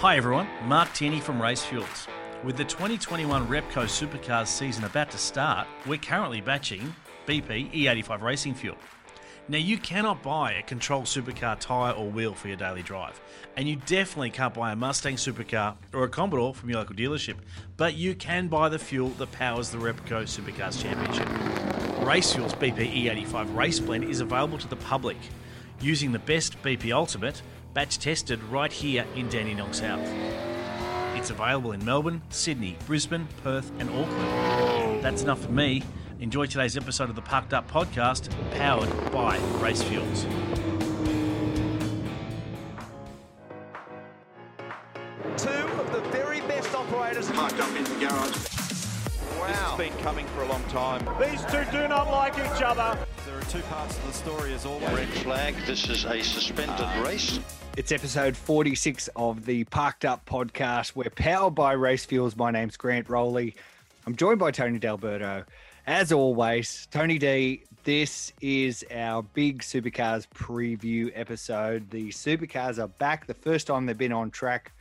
Hi everyone, Mark Tierney from Race Fuels. With the 2021 Repco Supercars season about to start, we're currently batching BP E85 racing fuel. Now you cannot buy a controlled supercar tyre or wheel for your daily drive, and you definitely can't buy a Mustang supercar or a Commodore from your local dealership, but you can buy the fuel that powers the Repco Supercars Championship. Race Fuels BP E85 Race Blend is available to the public using the best BP Ultimate, batch tested right here in Dandenong South. It's available in Melbourne, Sydney, Brisbane, Perth and Auckland. That's enough for me. Enjoy today's episode of the Parked Up Podcast, powered by Race Fuels. Two of the very best operators parked up in the garage. Wow. This has been coming for a long time. These two do not like each other. There are two parts of the story as always. Red flag, this is a suspended race. It's episode 46 of the Parked Up Podcast. We're powered by Race Fuels. My name's Grant Rowley. I'm joined by Tony D'Alberto. As always, Tony D, this is our big Supercars preview episode. The Supercars are back. The first time they've been on track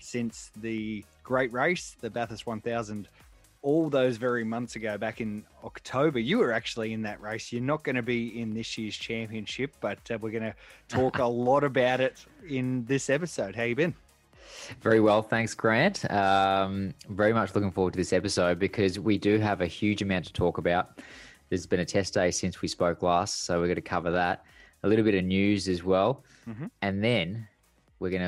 since the great race, the Bathurst 1000, all those very months ago, back in October. You were actually in that race. You're not going to be in this year's championship, but we're going to talk a lot about it in this episode. How you been? Very well, thanks, Grant. Very much looking forward to this episode because we do have a huge amount to talk about. There's been a test day since we spoke last, so we're going to cover that. A little bit of news as well. Mm-hmm. And then we're going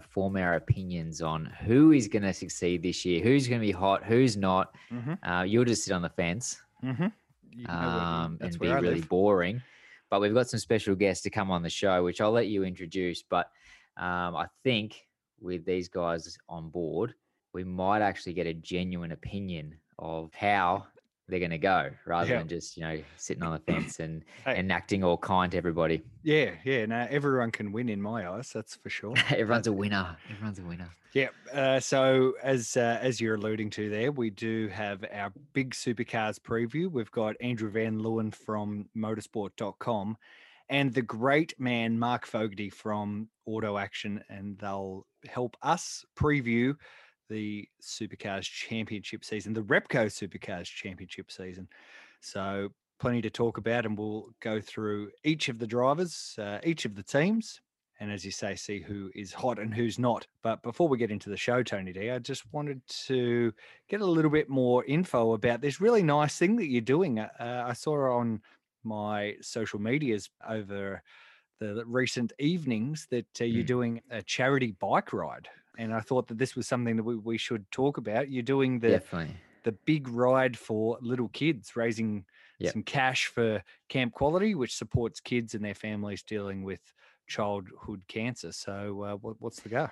to form our opinions on who is going to succeed this year, who's going to be hot, who's not. Mm-hmm. You'll just sit on the fence and be really boring. But we've got some special guests to come on the show, which I'll let you introduce. But I think with these guys on board, we might actually get a genuine opinion of how they're going to go rather than just, you know, sitting on the fence and, and acting all kind to everybody. Yeah. No, everyone can win in my eyes. That's for sure. Everyone's a winner. Yeah. So as you're alluding to there, we do have our big Supercars preview. We've got Andrew Van Leeuwen from motorsport.com and the great man, Mark Fogarty from Auto Action, and they'll help us preview the Supercars Championship season, the Repco Supercars Championship season. So plenty to talk about, and we'll go through each of the drivers, each of the teams, and as you say, see who is hot and who's not. But before we get into the show, Tony D, I just wanted to get a little bit more info about this really nice thing that you're doing. I saw on my social medias over the recent evenings that you're doing a charity bike ride. And I thought that this was something that we should talk about. You're doing the big ride for little kids, raising some cash for Camp Quality, which supports kids and their families dealing with childhood cancer. So what's the go?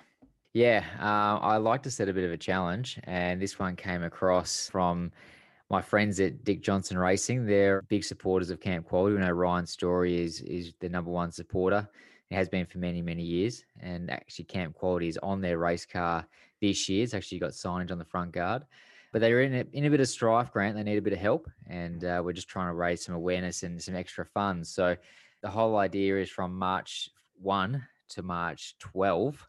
Yeah, I like to set a bit of a challenge. And this one came across from my friends at Dick Johnson Racing. They're big supporters of Camp Quality. We know Ryan Story is the number one supporter. It has been for many, many years. And actually, Camp Quality is on their race car this year. It's actually got signage on the front guard. But they're in a bit of strife, Grant. They need a bit of help. And we're just trying to raise some awareness and some extra funds. So the whole idea is from March 1 to March 12,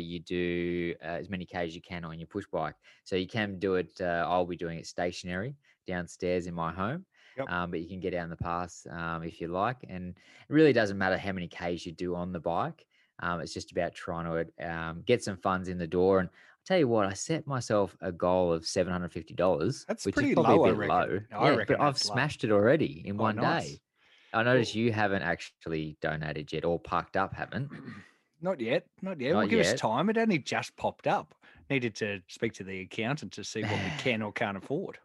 you do as many Ks you can on your push bike. So you can do it. I'll be doing it stationary downstairs in my home, but you can get out in the pass if you like. And it really doesn't matter how many Ks you do on the bike. It's just about trying to get some funds in the door. And I'll tell you what, I set myself a goal of $750. That's which pretty is probably low, a bit low. No, yeah, but I've smashed it already in one day. I noticed you haven't actually donated yet or parked up, haven't. Not yet. Well, give us time. It only just popped up. Needed to speak to the accountant to see what we can or can't afford.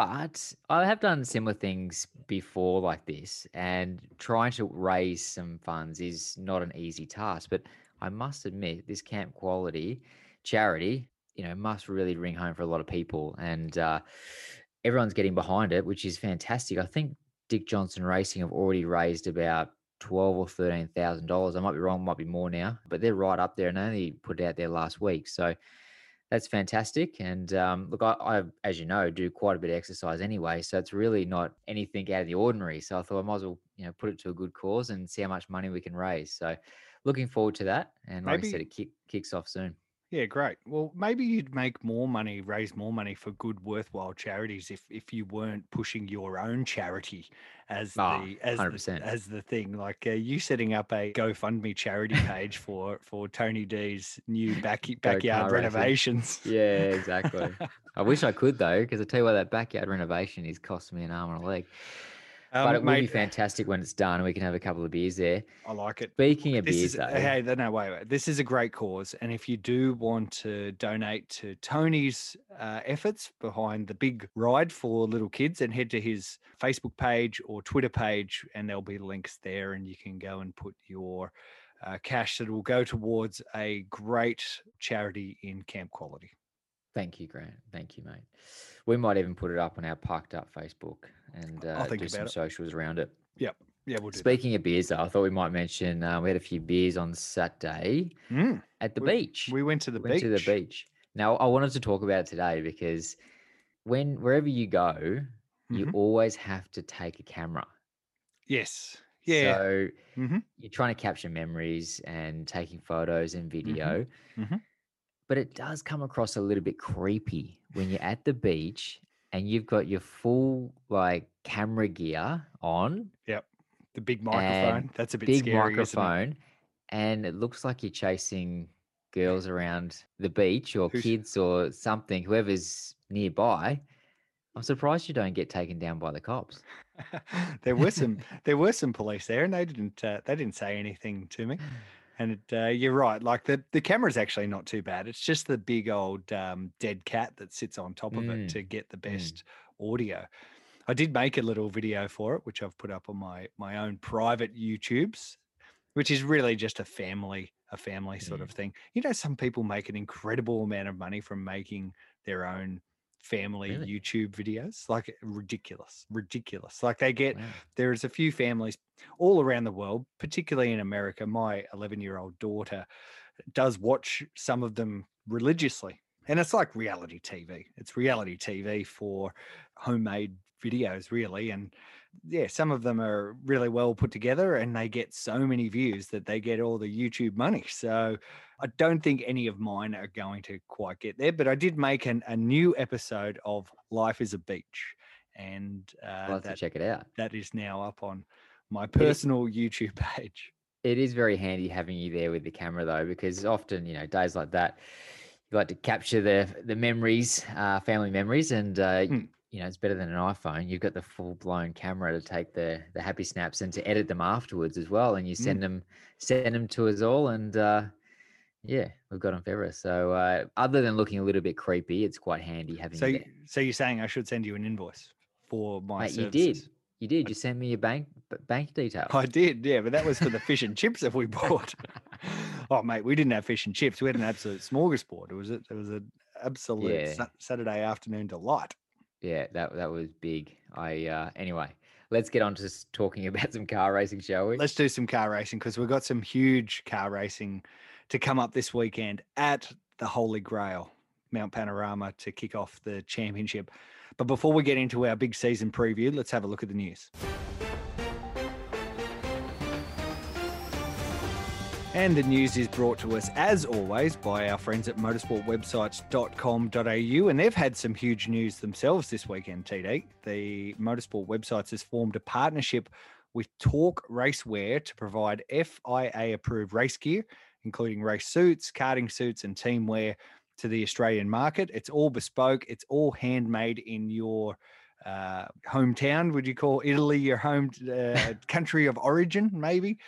But I have done similar things before like this, and trying to raise some funds is not an easy task. But I must admit, this Camp Quality charity, you know, must really ring home for a lot of people, and everyone's getting behind it, which is fantastic. I think Dick Johnson Racing have already raised about $12,000 or $13,000. I might be wrong, might be more now, but they're right up there, and I only put it out there last week. So that's fantastic. And look, I, as you know, do quite a bit of exercise anyway, so it's really not anything out of the ordinary. So I thought I might as well, you know, put it to a good cause and see how much money we can raise. So looking forward to that. And like I said, it kicks off soon. Yeah, great. Well, maybe you'd make more money, raise more money for good, worthwhile charities if you weren't pushing your own charity as the thing. Like you setting up a GoFundMe charity page for Tony D's new backyard renovations. Racing. Yeah, exactly. I wish I could though, because I tell you what, that backyard renovation is costing me an arm and a leg. But it will be fantastic when it's done and we can have a couple of beers there. I like it. Speaking of beers, though. Hey, no, wait. This is a great cause. And if you do want to donate to Tony's efforts behind the big ride for little kids, and head to his Facebook page or Twitter page, and there'll be links there, and you can go and put your cash that will go towards a great charity in Camp Quality. Thank you, Grant. Thank you, mate. We might even put it up on our Parked Up Facebook and do some socials around it. Yep. Yeah, we'll do. Speaking of beers, though, I thought we might mention we had a few beers on Saturday at the beach. We went to the beach. Now, I wanted to talk about it today because wherever you go, you always have to take a camera. Yes. Yeah. So you're trying to capture memories and taking photos and video. But it does come across a little bit creepy when you're at the beach and you've got your full camera gear on. Yep. The big microphone. That's a bit scary. Big microphone. Isn't it? And it looks like you're chasing girls around the beach or kids or something, whoever's nearby. I'm surprised you don't get taken down by the cops. There were some police there, and they didn't say anything to me. And you're right. Like the camera's actually not too bad. It's just the big old dead cat that sits on top of it to get the best audio. I did make a little video for it, which I've put up on my own private YouTubes, which is really just a family sort of thing. You know, some people make an incredible amount of money from making their own family YouTube videos, like ridiculous. Like they get, there's a few families all around the world, particularly in America. My 11-year-old daughter does watch some of them religiously. And it's like reality TV. It's reality TV for homemade videos, really. And yeah, some of them are really well put together and they get so many views that they get all the YouTube money. So I don't think any of mine are going to quite get there, but I did make a new episode of Life is a Beach. And I'll have to check it out. That is now up on my personal YouTube page. It is very handy having you there with the camera though, because often, days like that, you like to capture the memories, family memories, and it's better than an iPhone. You've got the full-blown camera to take the happy snaps and to edit them afterwards as well. And you send them to us all. And we've got them forever. So other than looking a little bit creepy, it's quite handy having. So you're saying I should send you an invoice for my services? You did. You sent me your bank details. I did. Yeah, but that was for the fish and chips that we bought. Oh, mate, we didn't have fish and chips. We had an absolute smorgasbord. It was an absolute Saturday afternoon delight. Yeah, that was big. Anyway, let's get on to talking about some car racing, shall we? Let's do some car racing, because we've got some huge car racing to come up this weekend at the Holy Grail, Mount Panorama, to kick off the championship. But before we get into our big season preview, let's have a look at the news. And the news is brought to us, as always, by our friends at motorsportwebsites.com.au. And they've had some huge news themselves this weekend, TD. The Motorsport Websites has formed a partnership with Talk Racewear to provide FIA-approved race gear, including race suits, karting suits, and team wear to the Australian market. It's all bespoke. It's all handmade in your hometown. Would you call Italy your home country of origin, maybe?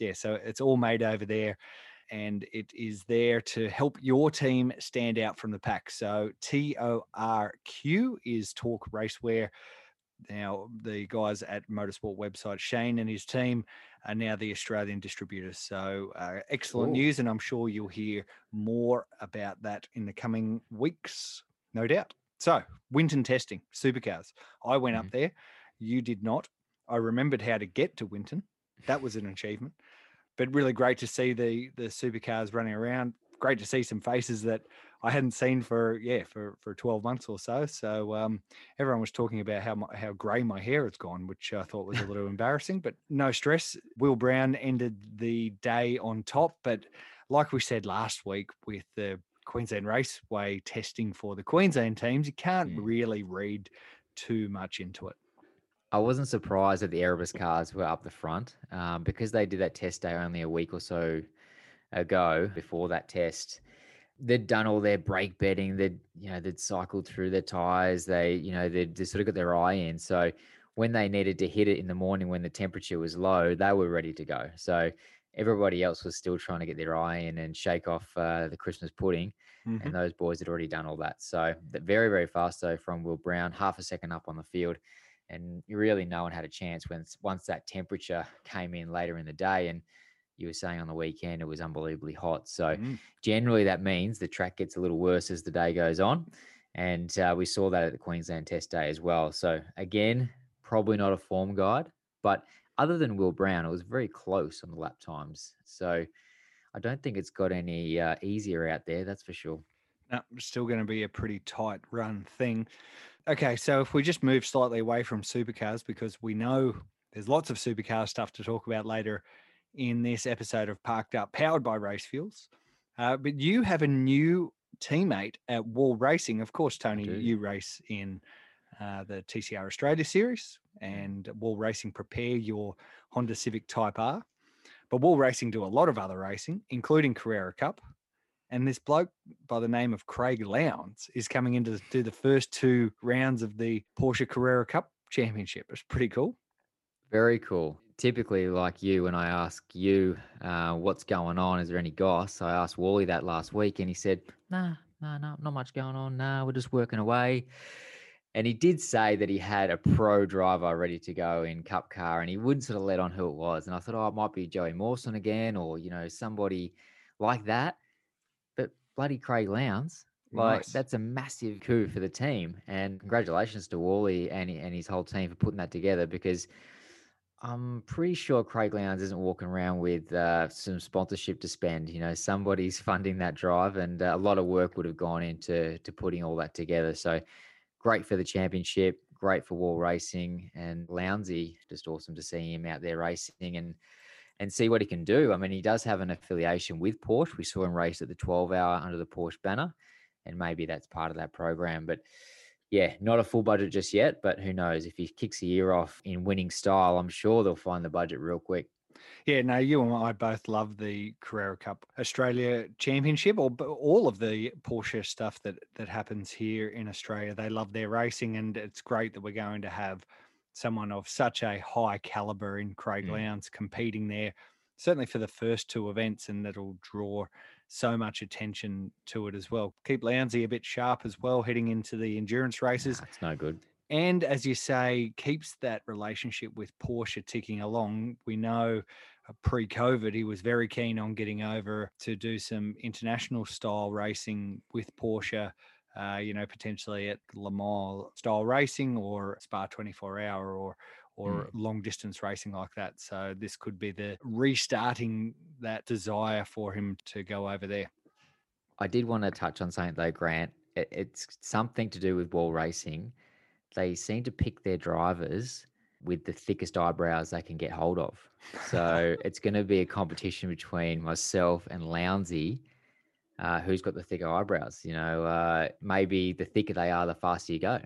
Yeah, so it's all made over there, and it is there to help your team stand out from the pack. So TORQ is Talk Racewear. Now, the guys at Motorsport Website, Shane and his team, are now the Australian distributors. So excellent news, and I'm sure you'll hear more about that in the coming weeks, no doubt. So Winton testing, supercars. I went up there. You did not. I remembered how to get to Winton. That was an achievement, but really great to see the supercars running around. Great to see some faces that I hadn't seen for 12 months or so. So everyone was talking about how grey my hair has gone, which I thought was a little embarrassing, but no stress. Will Brown ended the day on top, but like we said last week with the Queensland Raceway testing for the Queensland teams, you can't really read too much into it. I wasn't surprised that the Erebus cars were up the front because they did that test day only a week or so ago. Before that test, they'd done all their brake bedding. They'd cycled through their tires. They'd sort of got their eye in. So when they needed to hit it in the morning when the temperature was low, they were ready to go. So everybody else was still trying to get their eye in and shake off the Christmas pudding. Mm-hmm. And those boys had already done all that. So very, very fast though from Will Brown, half a second up on the field. And really no one had a chance once that temperature came in later in the day. And you were saying on the weekend, it was unbelievably hot. So generally that means the track gets a little worse as the day goes on. And we saw that at the Queensland test day as well. So again, probably not a form guide, but other than Will Brown, it was very close on the lap times. So I don't think it's got any easier out there. That's for sure. No, still going to be a pretty tight run thing. Okay, so if we just move slightly away from supercars, because we know there's lots of supercar stuff to talk about later in this episode of Parked Up, powered by Race Fuels. But you have a new teammate at Wall Racing. Of course, Tony, you race in the TCR Australia Series, and Wall Racing prepare your Honda Civic Type R. But Wall Racing do a lot of other racing, including Carrera Cup. And this bloke by the name of Craig Lowndes is coming in to do the first two rounds of the Porsche Carrera Cup Championship. It's pretty cool. Very cool. Typically, like you, when I ask you what's going on, is there any goss? I asked Wally that last week and he said, nah, not much going on. Nah, we're just working away. And he did say that he had a pro driver ready to go in Cup Car and he wouldn't sort of let on who it was. And I thought, it might be Joey Mawson again or, somebody like that. Bloody Craig Lowndes, nice. That's a massive coup for the team, and congratulations to Wally and his whole team for putting that together, because I'm pretty sure Craig Lowndes isn't walking around with some sponsorship to spend. Somebody's funding that drive, and a lot of work would have gone into putting all that together. So great for the championship, great for Wall Racing, and Lowndes, just awesome to see him out there racing and see what he can do. I mean, he does have an affiliation with Porsche. We saw him race at the 12-hour under the Porsche banner, and maybe that's part of that program. But, yeah, not a full budget just yet, but who knows? If he kicks a year off in winning style, I'm sure they'll find the budget real quick. Yeah, no, you and I both love the Carrera Cup Australia Championship, or all of the Porsche stuff that happens here in Australia. They love their racing, and it's great that we're going to have someone of such a high caliber in Craig Lowndes competing there, certainly for the first two events, and that'll draw so much attention to it as well. Keep Lowndes a bit sharp as well, heading into the endurance races. It's no good. And as you say, keeps that relationship with Porsche ticking along. We know pre-COVID, he was very keen on getting over to do some international style racing with Porsche, potentially at Le Mans style racing or Spa 24 hour or long distance racing like that. So this could be the restarting that desire for him to go over there. I did want to touch on something though, Grant. It's something to do with Wall Racing. They seem to pick their drivers with the thickest eyebrows they can get hold of. So it's going to be a competition between myself and Lounsey. Who's got the thicker eyebrows? Maybe the thicker they are, the faster you go.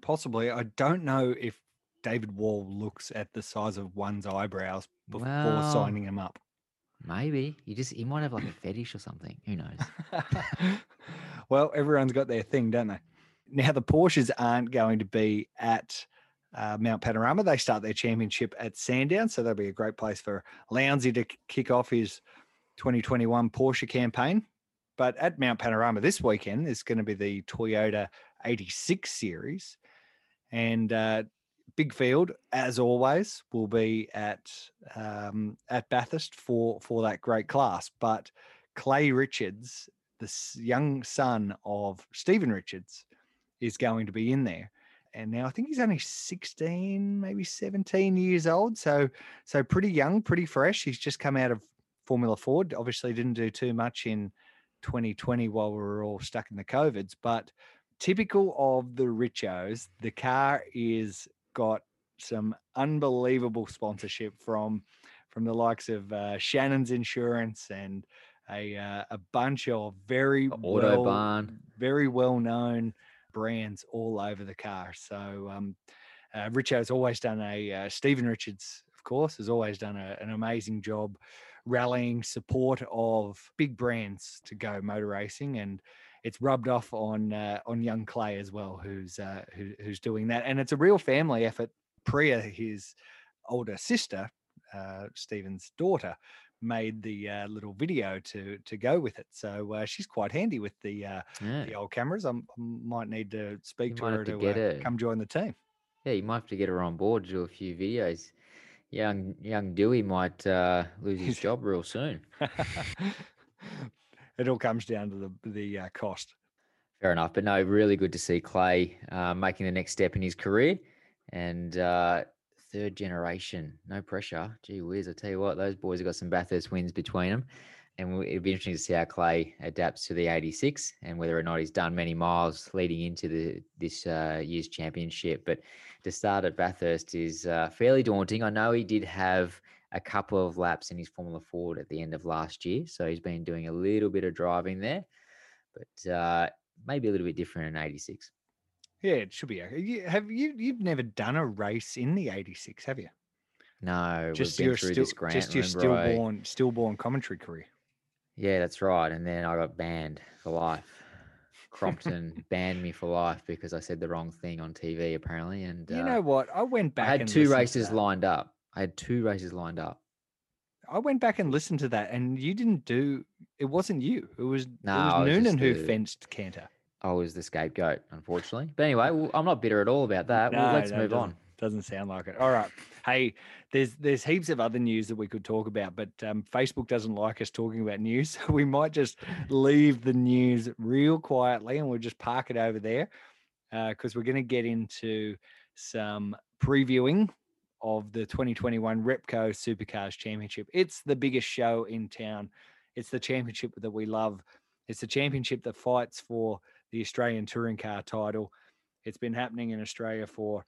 Possibly. I don't know if David Wall looks at the size of one's eyebrows before signing him up. Maybe you might have like a fetish or something. Who knows? Well, everyone's got their thing, don't they? Now the Porsches aren't going to be at Mount Panorama. They start their championship at Sandown, so that'll be a great place for Lounsey to kick off his 2021 Porsche campaign. But at Mount Panorama this weekend is going to be the Toyota 86 series, and big field as always will be at Bathurst for that great class. But Clay Richards, the young son of Stephen Richards, is going to be in there. And now I think he's only 16, maybe 17 years old. So pretty young, pretty fresh. He's just come out of Formula Ford, obviously didn't do too much in 2020 while we were all stuck in the COVIDs. But typical of the Richos, the car is got some unbelievable sponsorship from the likes of Shannon's Insurance and a bunch of very well-known brands all over the car. So Richo's always done Stephen Richards, of course, has always done an amazing job rallying support of big brands to go motor racing, and it's rubbed off on young Clay as well, who's doing that. And it's a real family effort. Priya, his older sister, Stephen's daughter, made the little video to go with it. So she's quite handy with the old cameras. I might need to speak to her to come join the team. Yeah, you might have to get her on board to do a few videos. Young Dewey might lose his job real soon. It all comes down to the cost. Fair enough. But no, really good to see Clay making the next step in his career. And third generation, no pressure. Gee whiz, I tell you what, those boys have got some Bathurst wins between them. And it'd be interesting to see how Clay adapts to the 86 and whether or not he's done many miles leading into this year's championship. But to start at Bathurst is fairly daunting. I know he did have a couple of laps in his Formula Ford at the end of last year, so he's been doing a little bit of driving there, but maybe a little bit different in 86. Yeah, it should be. You've never done a race in the 86, have you? No, just we've been through this grant. Just your stillborn commentary career. Yeah, that's right. And then I got banned for life. Crompton banned me for life because I said the wrong thing on TV, apparently. And you know what? I went back. I had two races lined up. I went back and listened to that, and you didn't do. It wasn't you. It was Noonan who fenced Cantor. I was the scapegoat, unfortunately. But anyway, I'm not bitter at all about that. No, well, let's move on. Doesn't sound like it. All right. Hey, there's heaps of other news that we could talk about, but Facebook doesn't like us talking about news. So we might just leave the news real quietly and we'll just park it over there because we're going to get into some previewing of the 2021 Repco Supercars Championship. It's the biggest show in town. It's the championship that we love. It's the championship that fights for the Australian touring car title. It's been happening in Australia for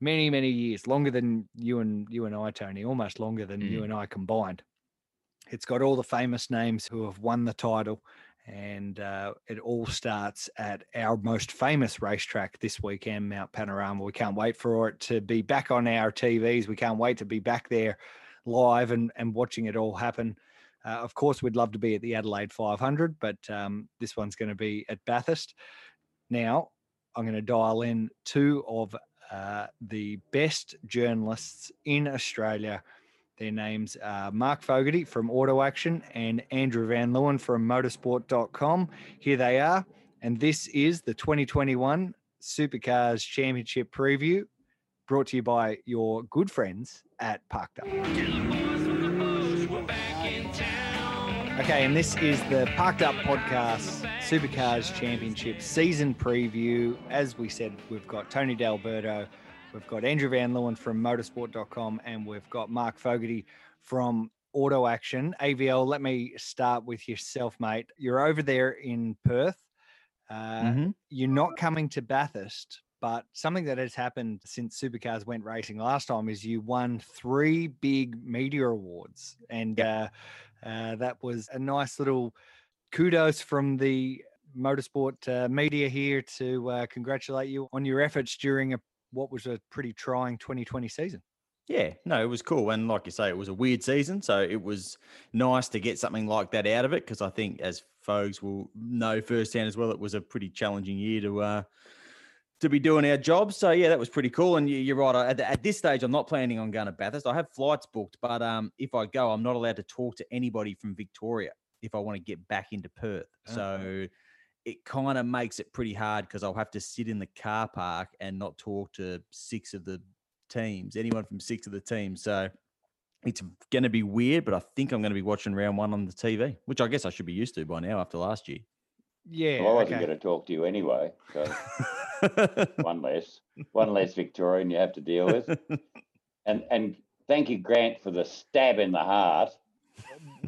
many, many years, longer than you and I, Tony, almost longer than you and I combined. It's got all the famous names who have won the title, and it all starts at our most famous racetrack this weekend, Mount Panorama. We can't wait for it to be back on our TVs. We can't wait to be back there live and watching it all happen. Of course, we'd love to be at the Adelaide 500, but this one's going to be at Bathurst. Now, I'm going to dial in two of the best journalists in Australia. Their names are Mark Fogarty from Auto Action and Andrew Van Leeuwen from motorsport.com. Here they are. And this is the 2021 Supercars Championship Preview, brought to you by your good friends at Parked Up. Okay, and this is the Parked Up Podcast Supercars Championship season preview. As we said, we've got Tony D'Alberto, we've got Andrew Van Leeuwen from motorsport.com, and we've got Mark Fogarty from Auto Action. AVL, let me start with yourself, mate. You're over there in Perth. You're not coming to Bathurst, but something that has happened since Supercars went racing last time is you won three big media awards, and that was a nice little kudos from the motorsport media here to congratulate you on your efforts during what was a pretty trying 2020 season. Yeah, no, it was cool. And like you say, it was a weird season. So it was nice to get something like that out of it, because I think, as folks will know firsthand as well, it was a pretty challenging year to be doing our job. So yeah, that was pretty cool. And you're right. At this stage, I'm not planning on going to Bathurst. I have flights booked, but if I go, I'm not allowed to talk to anybody from Victoria if I want to get back into Perth. Okay. So it kind of makes it pretty hard, because I'll have to sit in the car park and not talk to anyone from six of the teams. So it's going to be weird, but I think I'm going to be watching round one on the TV, which I guess I should be used to by now after last year. Yeah. Well, I wasn't going to talk to you anyway. So one less Victorian you have to deal with. And thank you, Grant, for the stab in the heart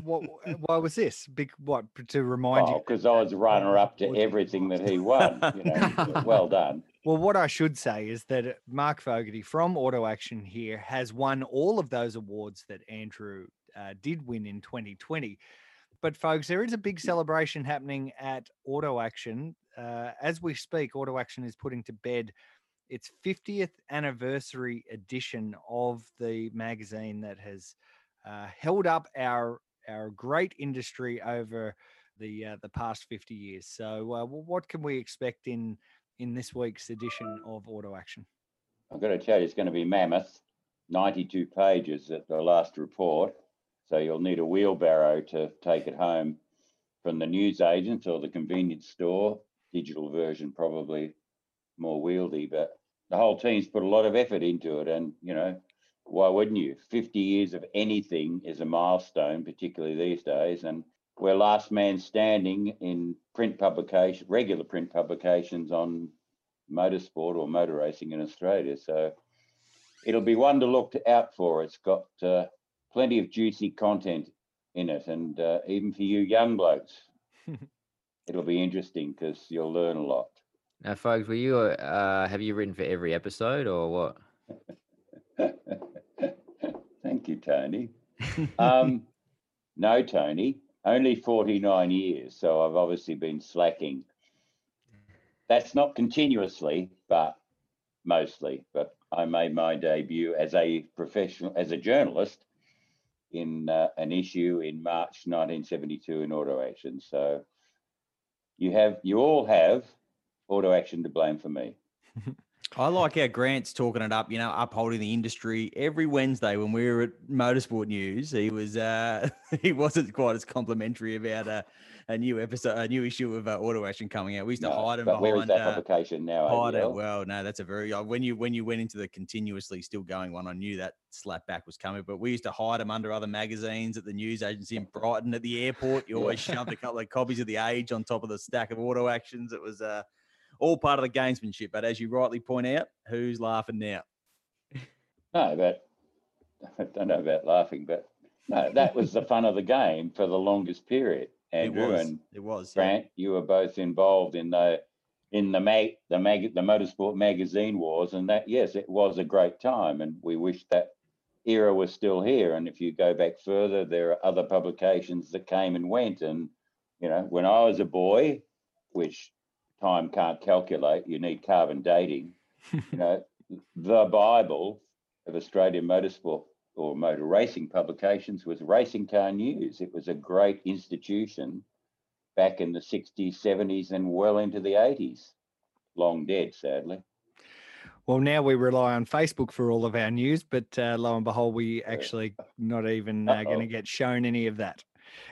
What? Why was this? Big what? To remind you? Because I was runner-up to everything that he won. You know, well done. Well, what I should say is that Mark Fogarty from Auto Action here has won all of those awards that Andrew did win in 2020. But folks, there is a big celebration happening at Auto Action. As we speak, Auto Action is putting to bed its 50th anniversary edition of the magazine that has held up our great industry over the past 50 years. So what can we expect in this week's edition of Auto Action? I've got to tell you, it's going to be mammoth, 92 pages at the last report. So you'll need a wheelbarrow to take it home from the newsagent or the convenience store. Digital version, probably more wieldy, but the whole team's put a lot of effort into it. And, you know, why wouldn't you? 50 years of anything is a milestone, particularly these days. And we're last man standing in print publication, regular print publications on motorsport or motor racing in Australia. So it'll be one to look out for. It's got plenty of juicy content in it. And even for you young blokes, it'll be interesting because you'll learn a lot. Now, folks, were you have you written for every episode or what? Thank you, Tony. No, Tony, only 49 years, so I've obviously been slacking. That's not continuously, but mostly. But I made my debut as a professional, as a journalist, in an issue in March 1972 in Auto Action. So you all have Auto Action to blame for me. I like how Grant's talking it up, you know, upholding the industry. Every Wednesday when we were at Motorsport News, he wasn't quite as complimentary about a new issue of Auto Action coming out. We used to hide him behind. Where is that publication now? Hide it. Well, no, that's a very when you went into the continuously still going one, I knew that slapback was coming. But we used to hide him under other magazines at the news agency in Brighton at the airport. You always shoved a couple of copies of The Age on top of the stack of Auto Actions. It was all part of the gamesmanship, but as you rightly point out, who's laughing now? No, but I don't know about laughing, but no, that was the fun of the game for the longest period. Andrew and Grant, you were both involved in the motorsport magazine wars, and that, yes, it was a great time, and we wish that era was still here. And if you go back further, there are other publications that came and went, and you know, when I was a boy, which time can't calculate, you need carbon dating, you know, the Bible of Australian motorsport or motor racing publications was Racing Car News. It was a great institution back in the 60s, 70s, and well into the 80s. Long dead, sadly. Well, now we rely on Facebook for all of our news, but lo and behold, we actually not even going to get shown any of that.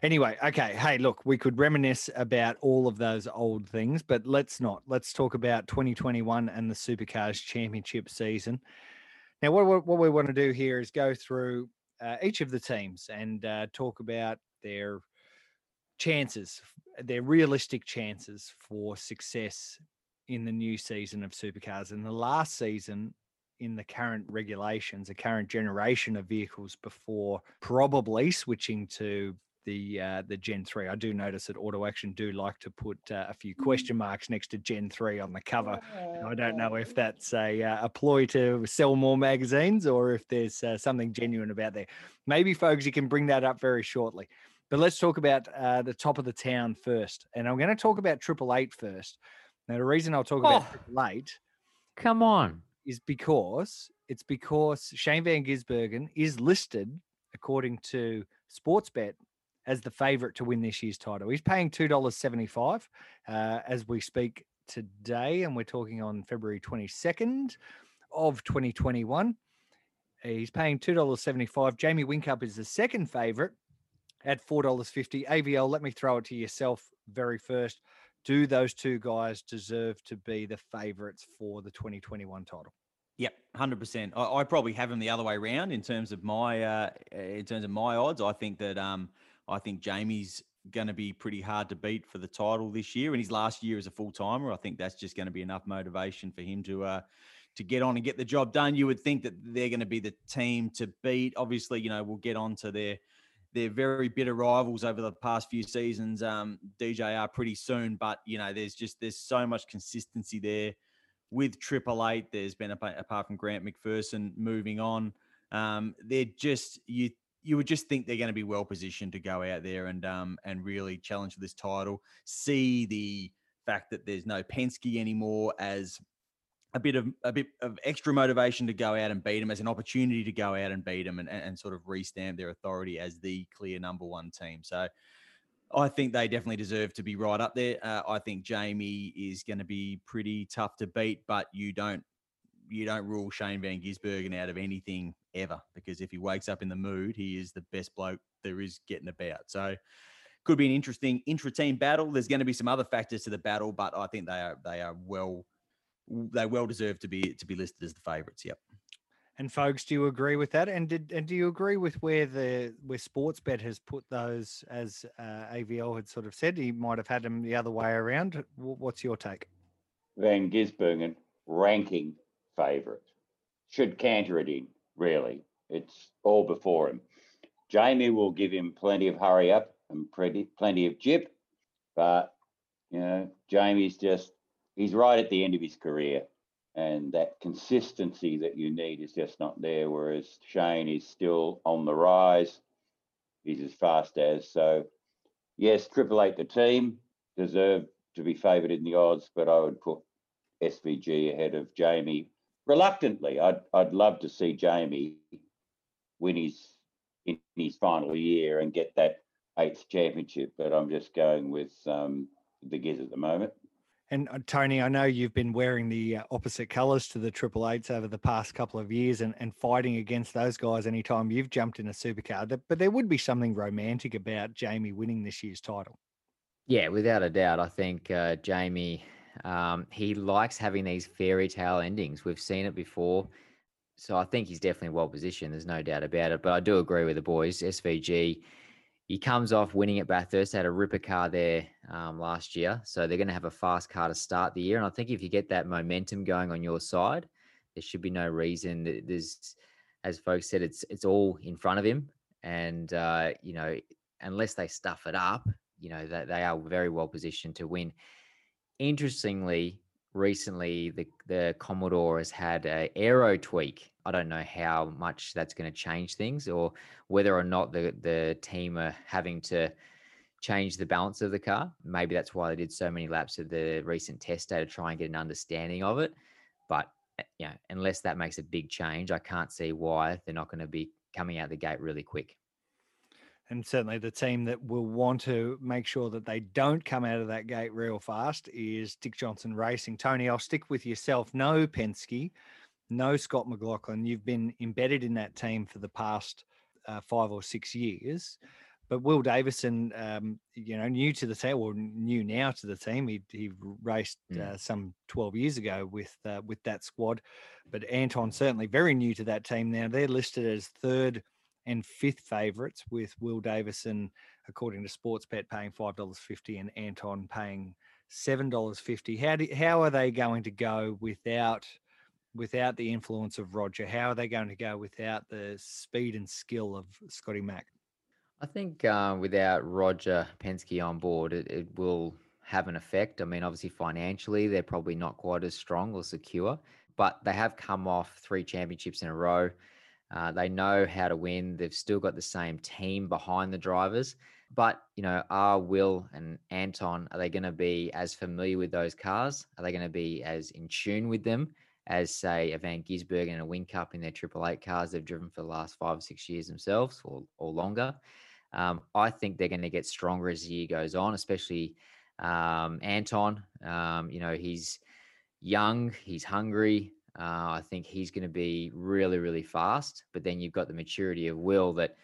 Anyway, okay. Hey, look, we could reminisce about all of those old things, but let's not. Let's talk about 2021 and the Supercars Championship season. Now, what we want to do here is go through each of the teams and talk about their chances, their realistic chances for success in the new season of Supercars and the last season in the current regulations, the current generation of vehicles before probably switching to the Gen 3. I do notice that Auto Action do like to put a few question marks next to Gen 3 on the cover. And I don't know if that's a ploy to sell more magazines or if there's something genuine about there. Maybe, folks, you can bring that up very shortly. But let's talk about the top of the town first. And I'm going to talk about Triple Eight first. Now, the reason I'll talk about Triple Eight... Come on. ...is because it's because Shane Van Gisbergen is listed, according to Sportsbet, as the favourite to win this year's title. He's paying $2.75 as we speak today, and we're talking on February 22nd of 2021. He's paying $2.75. Jamie Whincup is the second favourite at $4.50. AVL, let me throw it to yourself very first. Do those two guys deserve to be the favourites for the 2021 title? Yep, 100%. I probably have him the other way around in terms of my odds. I think Jamie's going to be pretty hard to beat for the title this year, and his last year as a full-timer. I think that's just going to be enough motivation for him to get on and get the job done. You would think that they're going to be the team to beat. Obviously, you know, we'll get on to their They're very bitter rivals over the past few seasons, DJR pretty soon. But, you know, there's so much consistency there with Triple Eight. There's been, apart from Grant McPherson moving on, they're just, you would just think they're going to be well positioned to go out there and really challenge for this title. See the fact that there's no Penske anymore as a bit of extra motivation to go out and beat them, as an opportunity to go out and beat them and sort of restamp their authority as the clear number one team. So I think they definitely deserve to be right up there. I think Jamie is going to be pretty tough to beat, but you don't rule Shane Van Gisbergen out of anything ever, because if he wakes up in the mood, he is the best bloke there is getting about. So could be an interesting intra-team battle. There's going to be some other factors to the battle, but I think they well deserve to be listed as the favourites. Yep. And folks, do you agree with that? And do you agree with where Sportsbet has put those? As AVL had sort of said, he might have had them the other way around. What's your take? Van Gisbergen ranking favourite, should canter it in. Really, it's all before him. Jamie will give him plenty of hurry up and plenty of jip, but you know Jamie's just. He's right at the end of his career, and that consistency that you need is just not there, whereas Shane is still on the rise. He's as fast as. So, yes, Triple Eight, the team, deserve to be favoured in the odds, but I would put SVG ahead of Jamie. Reluctantly, I'd love to see Jamie win in his final year and get that 8th championship, but I'm just going with the Giz at the moment. And Tony, I know you've been wearing the opposite colours to the Triple Eights over the past couple of years and fighting against those guys anytime you've jumped in a supercar, but there would be something romantic about Jamie winning this year's title. Yeah, without a doubt. I think Jamie, he likes having these fairy tale endings. We've seen it before. So I think he's definitely well positioned. There's no doubt about it, but I do agree with the boys. SVG, he comes off winning at Bathurst, had a ripper car there last year. So they're going to have a fast car to start the year. And I think if you get that momentum going on your side, there should be no reason that there's, as folks said, it's all in front of him. And, you know, unless they stuff it up, you know, that they are very well positioned to win. Interestingly, recently, the Commodore has had an aero tweak. I don't know how much that's going to change things, or whether or not the team are having to change the balance of the car. Maybe that's why they did so many laps of the recent test day to try and get an understanding of it. But yeah, unless that makes a big change, I can't see why they're not going to be coming out the gate really quick. And certainly the team that will want to make sure that they don't come out of that gate real fast is Dick Johnson Racing. Tony, I'll stick with yourself. No Penske, no Scott McLaughlin. You've been embedded in that team for the past 5 or 6 years. But Will Davison, new to the team, or new now to the team. He raced some 12 years ago with that squad. But Anton, certainly very new to that team now. They're listed as third and fifth favourites, with Will Davison, according to Sportsbet, paying $5.50 and Anton paying $7.50. How are they going to go without the influence of Roger? How are they going to go without the speed and skill of Scotty Mack? I think without Roger Penske on board, it will have an effect. I mean, obviously financially, they're probably not quite as strong or secure, but they have come off 3 championships in a row. They know how to win. They've still got the same team behind the drivers. But, you know, are Will and Anton, are they going to be as familiar with those cars? Are they going to be as in tune with them as, say, a Van Gisbergen and a Whincup in their Triple Eight cars they've driven for the last 5 or 6 years themselves or longer? I think they're going to get stronger as the year goes on, especially Anton. He's young, he's hungry. I think he's going to be really, really fast. But then you've got the maturity of Will that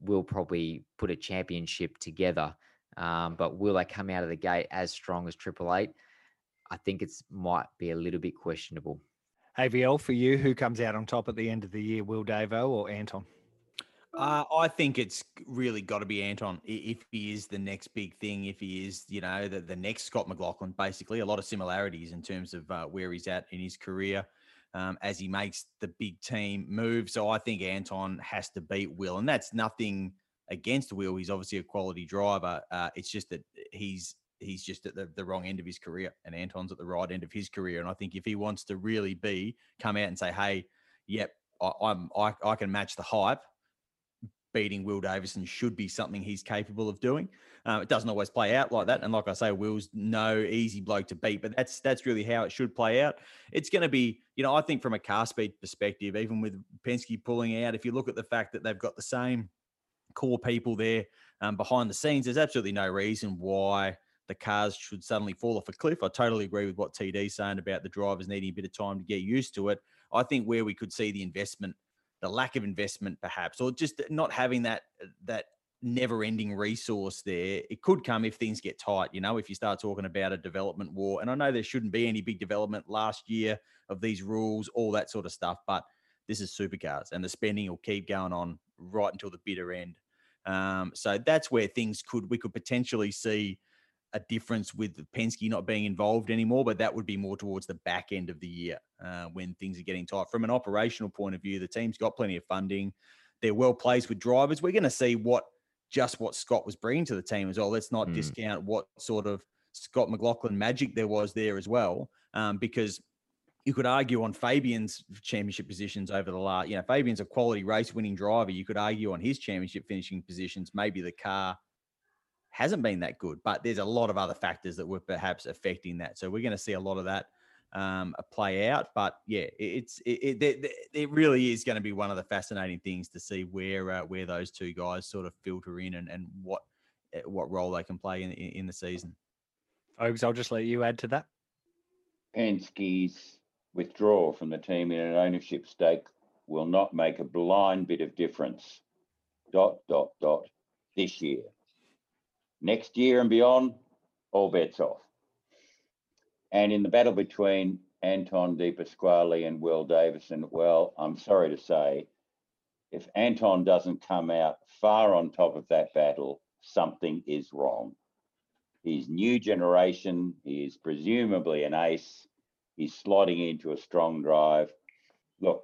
will probably put a championship together. But will they come out of the gate as strong as Triple Eight? I think it might be a little bit questionable. AVL, for you, who comes out on top at the end of the year, Will Davo or Anton? I think it's really got to be Anton if he is the next big thing, if he is, you know, the next Scott McLaughlin, basically. A lot of similarities in terms of where he's at in his career. As he makes the big team move. So I think Anton has to beat Will, and that's nothing against the wheel, he's obviously a quality driver. It's just that he's just at the wrong end of his career, and Anton's at the right end of his career. And I think if he wants to really come out and say, hey, yep, I can match the hype, beating Will Davison should be something he's capable of doing. It doesn't always play out like that. And like I say, Will's no easy bloke to beat, but that's really how it should play out. It's going to be, I think from a car speed perspective, even with Penske pulling out, if you look at the fact that they've got the same core people there behind the scenes, there's absolutely no reason why the cars should suddenly fall off a cliff. I totally agree with what TD's saying about the drivers needing a bit of time to get used to it. I think where we could see the lack of investment perhaps, or just not having that never-ending resource there, it could come if things get tight, if you start talking about a development war. And I know there shouldn't be any big development last year of these rules, all that sort of stuff, but this is supercars and the spending will keep going on right until the bitter end. So that's where we could potentially see a difference with Penske not being involved anymore, but that would be more towards the back end of the year when things are getting tight. From an operational point of view, the team's got plenty of funding. They're well placed with drivers. We're going to see what Scott was bringing to the team as well. Let's not discount what sort of Scott McLaughlin magic there was there as well, because you could argue on Fabian's championship positions over the last, Fabian's a quality race-winning driver. You could argue on his championship finishing positions, maybe the car hasn't been that good, but there's a lot of other factors that were perhaps affecting that. So we're going to see a lot of that play out. But yeah, it really is going to be one of the fascinating things to see where those two guys sort of filter in and what role they can play in the season. Oaks, I'll just let you add to that. Penske's withdrawal from the team in an ownership stake will not make a blind bit of difference. ... This year. Next year and beyond, all bets off. And in the battle between Anton De Pasquale and Will Davison, well, I'm sorry to say, if Anton doesn't come out far on top of that battle, something is wrong. He's new generation. He is presumably an ace. He's slotting into a strong drive. Look,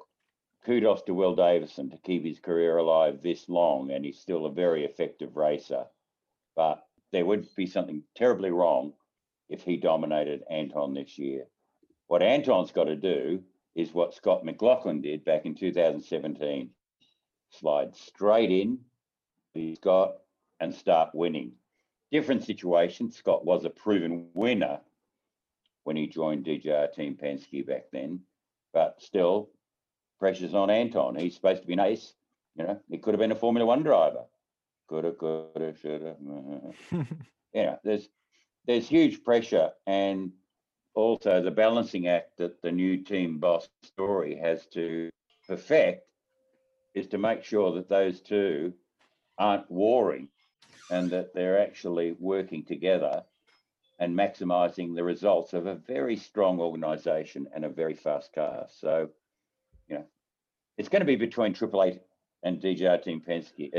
kudos to Will Davison to keep his career alive this long, and he's still a very effective racer. But there would be something terribly wrong if he dominated Anton this year. What Anton's got to do is what Scott McLaughlin did back in 2017. Slide straight in to Scott and start winning. Different situation. Scott was a proven winner when he joined DJR Team Penske back then. But still, pressure's on Anton. He's supposed to be an ace. He could have been a Formula One driver. Coulda, shoulda. There's huge pressure, and also the balancing act that the new team boss Story has to perfect is to make sure that those two aren't warring and that they're actually working together and maximising the results of a very strong organisation and a very fast car. So, it's going to be between Triple Eight and DJR Team Penske,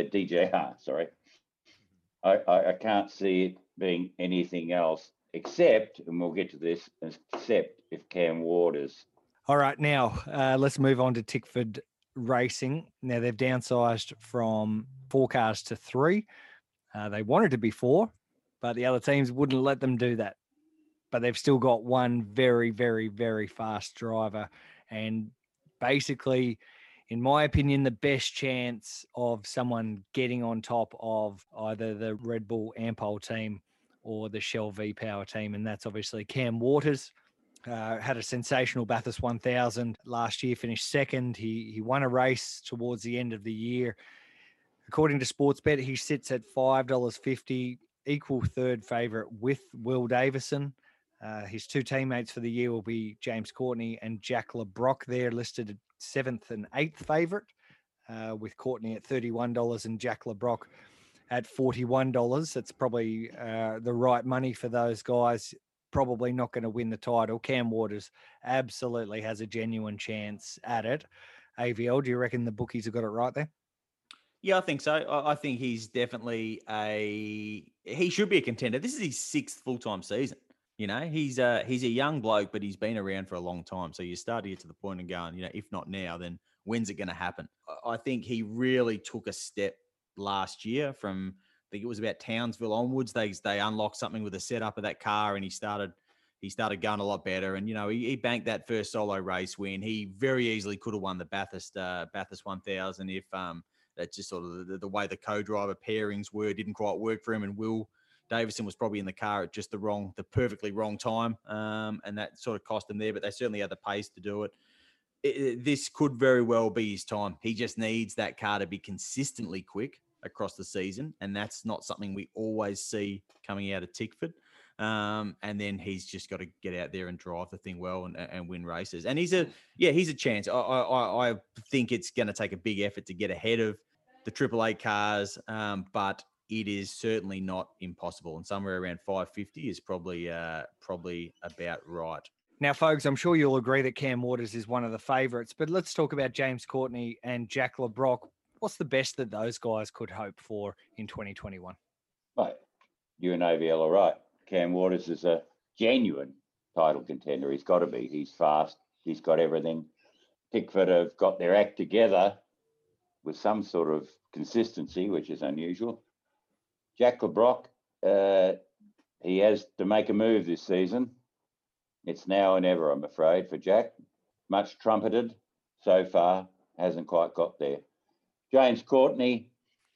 I can't see it being anything else except, and we'll get to this, except if Cam Waters. All right, now let's move on to Tickford Racing. Now they've downsized from 4 cars to 3. They wanted to be 4, but the other teams wouldn't let them do that. But they've still got one very, very, very fast driver. And basically, in my opinion, the best chance of someone getting on top of either the Red Bull Ampol team or the Shell V-Power team, and that's obviously Cam Waters. Had a sensational Bathurst 1000 last year, finished 2nd. He won a race towards the end of the year. According to Sportsbet, he sits at $5.50, equal 3rd favourite with Will Davison. His 2 teammates for the year will be James Courtney and Jack LeBrock there, listed at 7th and 8th favourite, with Courtney at $31 and Jack LeBrock at $41. That's probably the right money for those guys. Probably not going to win the title. Cam Waters absolutely has a genuine chance at it. AVL, do you reckon the bookies have got it right there? Yeah, I think so. I think he's definitely he should be a contender. This is his 6th full-time season. He's a young bloke, but he's been around for a long time. So you start to get to the point and going, if not now, then when's it going to happen? I think he really took a step last year from, I think it was about Townsville onwards. They unlocked something with the setup of that car, and he started going a lot better. And, you know, he banked that first solo race win. He very easily could have won the Bathurst 1000 if that just sort of the way the co-driver pairings were didn't quite work for him. And Will Davison was probably in the car at just the perfectly wrong time. And that sort of cost him there, but they certainly had the pace to do it. This could very well be his time. He just needs that car to be consistently quick across the season. And that's not something we always see coming out of Tickford. And then he's just got to get out there and drive the thing well and win races. And he's a chance. I think it's going to take a big effort to get ahead of the Triple Eight cars, but it is certainly not impossible. And somewhere around 550 is probably about right. Now, folks, I'm sure you'll agree that Cam Waters is one of the favourites, but let's talk about James Courtney and Jack LeBrock. What's the best that those guys could hope for in 2021? Mate, you and AVL are right. Cam Waters is a genuine title contender. He's got to be. He's fast. He's got everything. Tickford have got their act together with some sort of consistency, which is unusual. Jack LeBrock, he has to make a move this season. It's now and ever, I'm afraid, for Jack. Much trumpeted so far, hasn't quite got there. James Courtney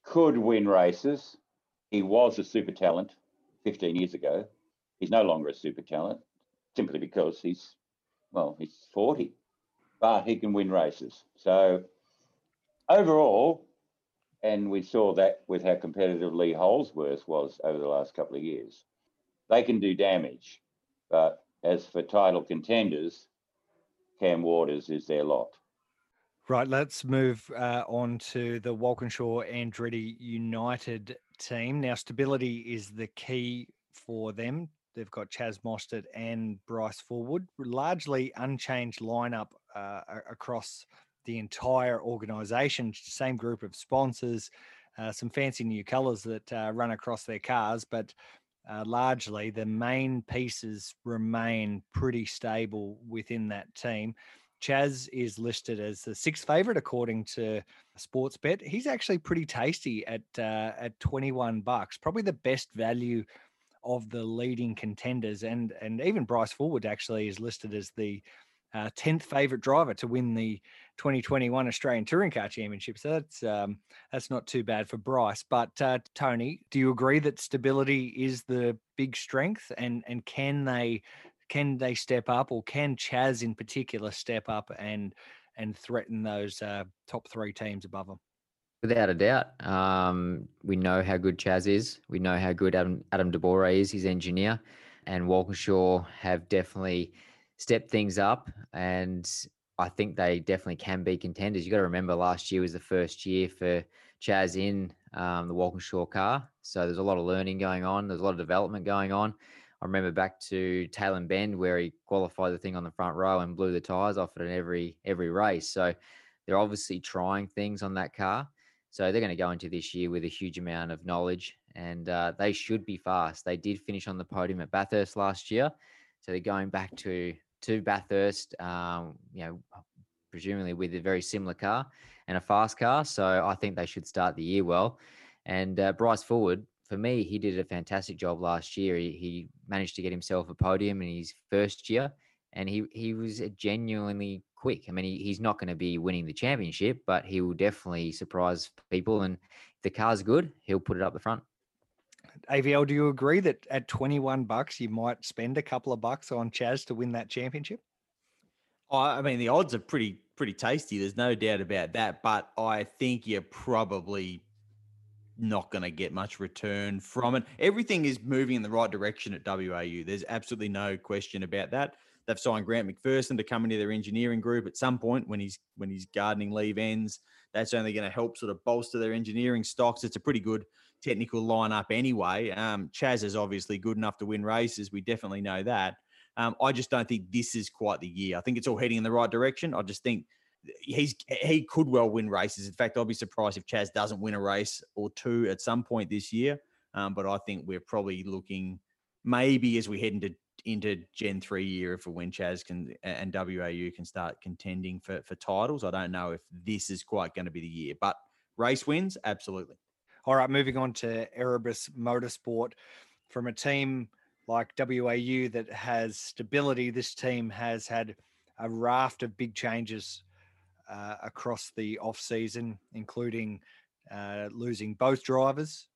could win races. He was a super talent 15 years ago. He's no longer a super talent simply because he's 40, but he can win races. So overall, and we saw that with how competitively Holsworth was over the last couple of years, they can do damage, but as for title contenders, Cam Waters is their lot. Right, let's move on to the Walkinshaw Andretti United team. Now, stability is the key for them. They've got Chaz Mostert and Bryce Fullwood, largely unchanged lineup across the entire organisation, same group of sponsors, some fancy new colours that run across their cars, but largely the main pieces remain pretty stable within that team. Chaz is listed as the sixth favourite according to Sportsbet. He's actually pretty tasty at $21, probably the best value of the leading contenders. And even Bryce Fullwood actually is listed as the 10th favourite driver to win the 2021 Australian Touring Car Championship. So that's not too bad for Bryce. But Tony, do you agree that stability is the big strength? And can they step up, or can Chaz in particular step up and threaten those top three teams above them? Without a doubt. We know how good Chaz is. We know how good Adam DeBore is, his engineer. And Walkinshaw have definitely stepped things up. And I think they definitely can be contenders. You got to remember last year was the first year for Chaz in the Walkinshaw car. So there's a lot of learning going on. There's a lot of development going on. I remember back to Tail and Bend where he qualified the thing on the front row and blew the tyres off it in every race. So they're obviously trying things on that car. So they're going to go into this year with a huge amount of knowledge, and they should be fast. They did finish on the podium at Bathurst last year. So they're going back to Bathurst, presumably with a very similar car and a fast car. So I think they should start the year well. And Bryce Fullwood, for me, he did a fantastic job last year. He managed to get himself a podium in his first year, and he was genuinely quick. I mean, he's not going to be winning the championship, but he will definitely surprise people. And if the car's good, he'll put it up the front. AVL, do you agree that at $21, you might spend a couple of bucks on Chaz to win that championship? I mean, the odds are pretty tasty. There's no doubt about that, but I think you're probably not going to get much return from it. Everything is moving in the right direction at WAU. There's absolutely no question about that. They've signed Grant McPherson to come into their engineering group at some point when his gardening leave ends. That's only going to help sort of bolster their engineering stocks. It's a pretty good technical lineup anyway. Chaz is obviously good enough to win races. We definitely know that. I just don't think this is quite the year. I think it's all heading in the right direction. I just think he could well win races. In fact, I'll be surprised if Chaz doesn't win a race or two at some point this year. But I think we're probably looking maybe as we head into Gen 3 year for when Chaz can and WAU can start contending for titles. I don't know if this is quite going to be the year, but race wins, absolutely. All right, moving on to Erebus Motorsport. From a team like WAU that has stability, this team has had a raft of big changes across the off-season, including losing both drivers.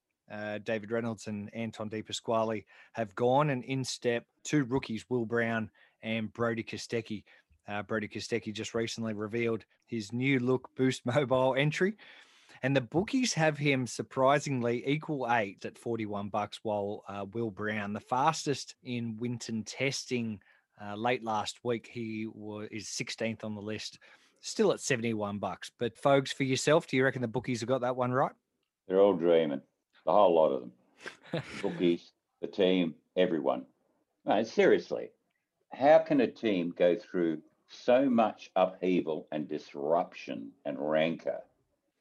David Reynolds and Anton De Pasquale have gone, and in step two rookies, Will Brown and Brody Kostecki. Brody Kostecki just recently revealed his new look Boost Mobile entry, and the bookies have him surprisingly equal eight at $41, while Will Brown, the fastest in Winton testing late last week, is 16th on the list, still at $71. But Fogs, for yourself, do you reckon the bookies have got that one right? They're all dreaming. The whole lot of them. Bookies, the team, everyone. No, seriously, how can a team go through so much upheaval and disruption and rancor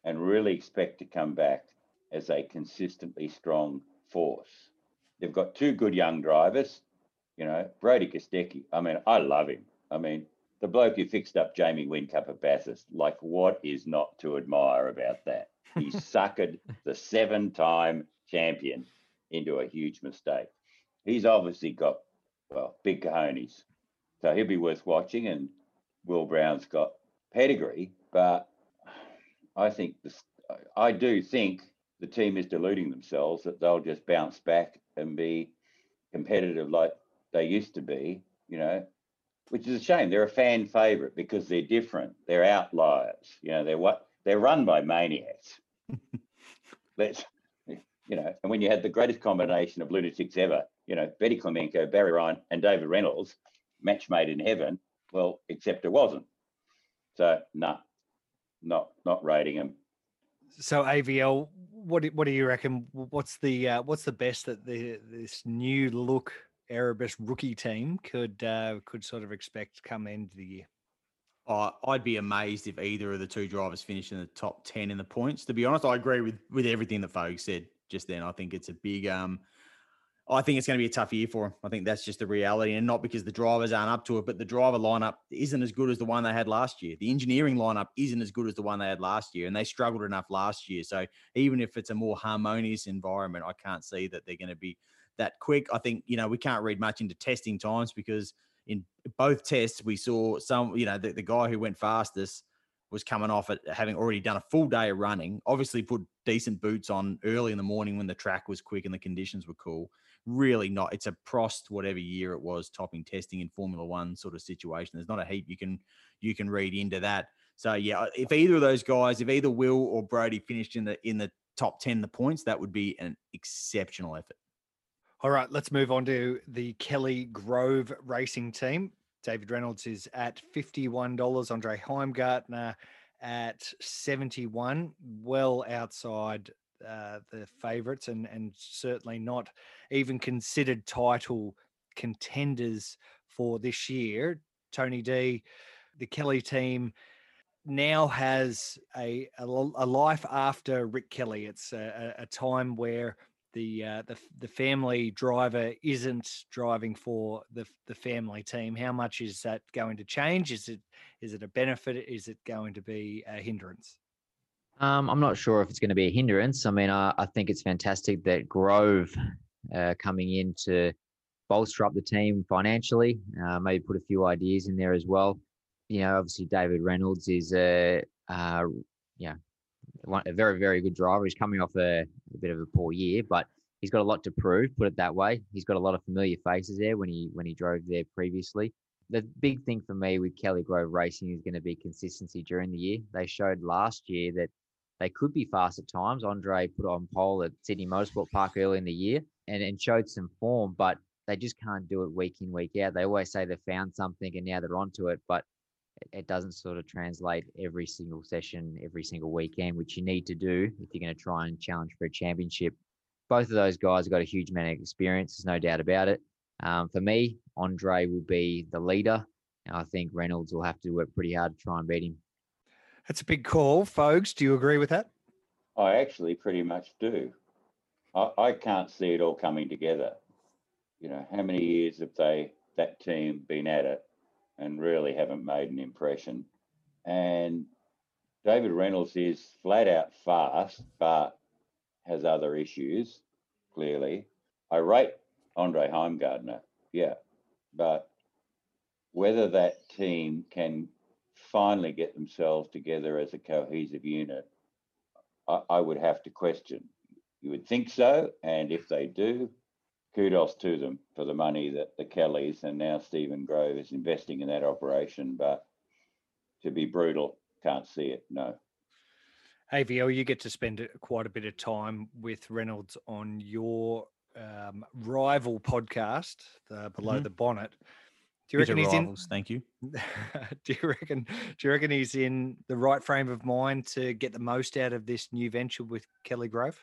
and really expect to come back as a consistently strong force? They've got two good young drivers, you know, Brody Kostecki. I mean, I love him. I mean, the bloke who fixed up Jamie Whincup at Bathurst, like, what is not to admire about that? He suckered the seven-time champion into a huge mistake. He's obviously got, well, big cojones. So he'll be worth watching, and Will Brown's got pedigree. But I do think the team is deluding themselves that they'll just bounce back and be competitive like they used to be, you know, which is a shame. They're a fan favourite because they're different. They're outliers. You know, they're run by maniacs. And when you had the greatest combination of lunatics ever, you know, Betty Clemenko, Barry Ryan and David Reynolds, match made in heaven, well, except it wasn't. So, no, not rating them. So, AVL, what do you reckon? What's the best that this new look Erebus rookie team could sort of expect come end of the year? Oh, I'd be amazed if either of the two drivers finish in the top 10 in the points. To be honest, I agree with everything that Fogue said just then. I think it's a big, I think it's going to be a tough year for them. I think that's just the reality, and not because the drivers aren't up to it, but the driver lineup isn't as good as the one they had last year. The engineering lineup isn't as good as the one they had last year, and they struggled enough last year. So even if it's a more harmonious environment, I can't see that they're going to be that quick. I think, you know, we can't read much into testing times because in both tests, we saw some, you know, the guy who went fastest was coming off at having already done a full day of running, obviously put decent boots on early in the morning when the track was quick and the conditions were cool. Really not. It's a Prost, whatever year it was, topping testing in Formula One sort of situation. There's not a heap you can read into that. So, yeah, if either of those guys, if either Will or Brody finished in the top 10 the points, that would be an exceptional effort. All right, let's move on to the Kelly Grove Racing Team. David Reynolds is at $51, Andre Heimgartner at $71, well outside the favourites and certainly not even considered title contenders for this year. Tony D, the Kelly team now has a life after Rick Kelly. It's a time where the family driver isn't driving for the family team. How much is that going to change? Is it a benefit? Is it going to be a hindrance? I'm not sure if it's going to be a hindrance. I mean, I think it's fantastic that Grove coming in to bolster up the team financially, maybe put a few ideas in there as well. You know, obviously David Reynolds is a very, very good driver. He's coming off a bit of a poor year, but he's got a lot to prove, put it that way. He's got a lot of familiar faces there when he drove there previously. The big thing for me with Kelly Grove Racing is going to be consistency during the year. They showed last year that they could be fast at times. Andre put on pole at Sydney Motorsport Park early in the year and showed some form, but they just can't do it week in, week out. They always say they found something and now they're onto it, but it doesn't sort of translate every single session, every single weekend, which you need to do if you're going to try and challenge for a championship. Both of those guys have got a huge amount of experience. There's no doubt about it. For me, Andre will be the leader, and I think Reynolds will have to work pretty hard to try and beat him. That's a big call, folks. Do you agree with that? I actually pretty much do. I can't see it all coming together. You know, how many years have that team been at it and really haven't made an impression? And David Reynolds is flat out fast, but has other issues, clearly. I rate Andre Heimgardner, yeah, but whether that team can finally get themselves together as a cohesive unit, I would have to question. You would think so, and if they do, kudos to them for the money that the Kellys and now Stephen Grove is investing in that operation, but to be brutal, can't see it, no. AVL, you get to spend quite a bit of time with Reynolds on your rival podcast, the Below the Bonnet. Do you reckon he's rivals, in? Thank you. Do you reckon he's in the right frame of mind to get the most out of this new venture with Kelly Grove?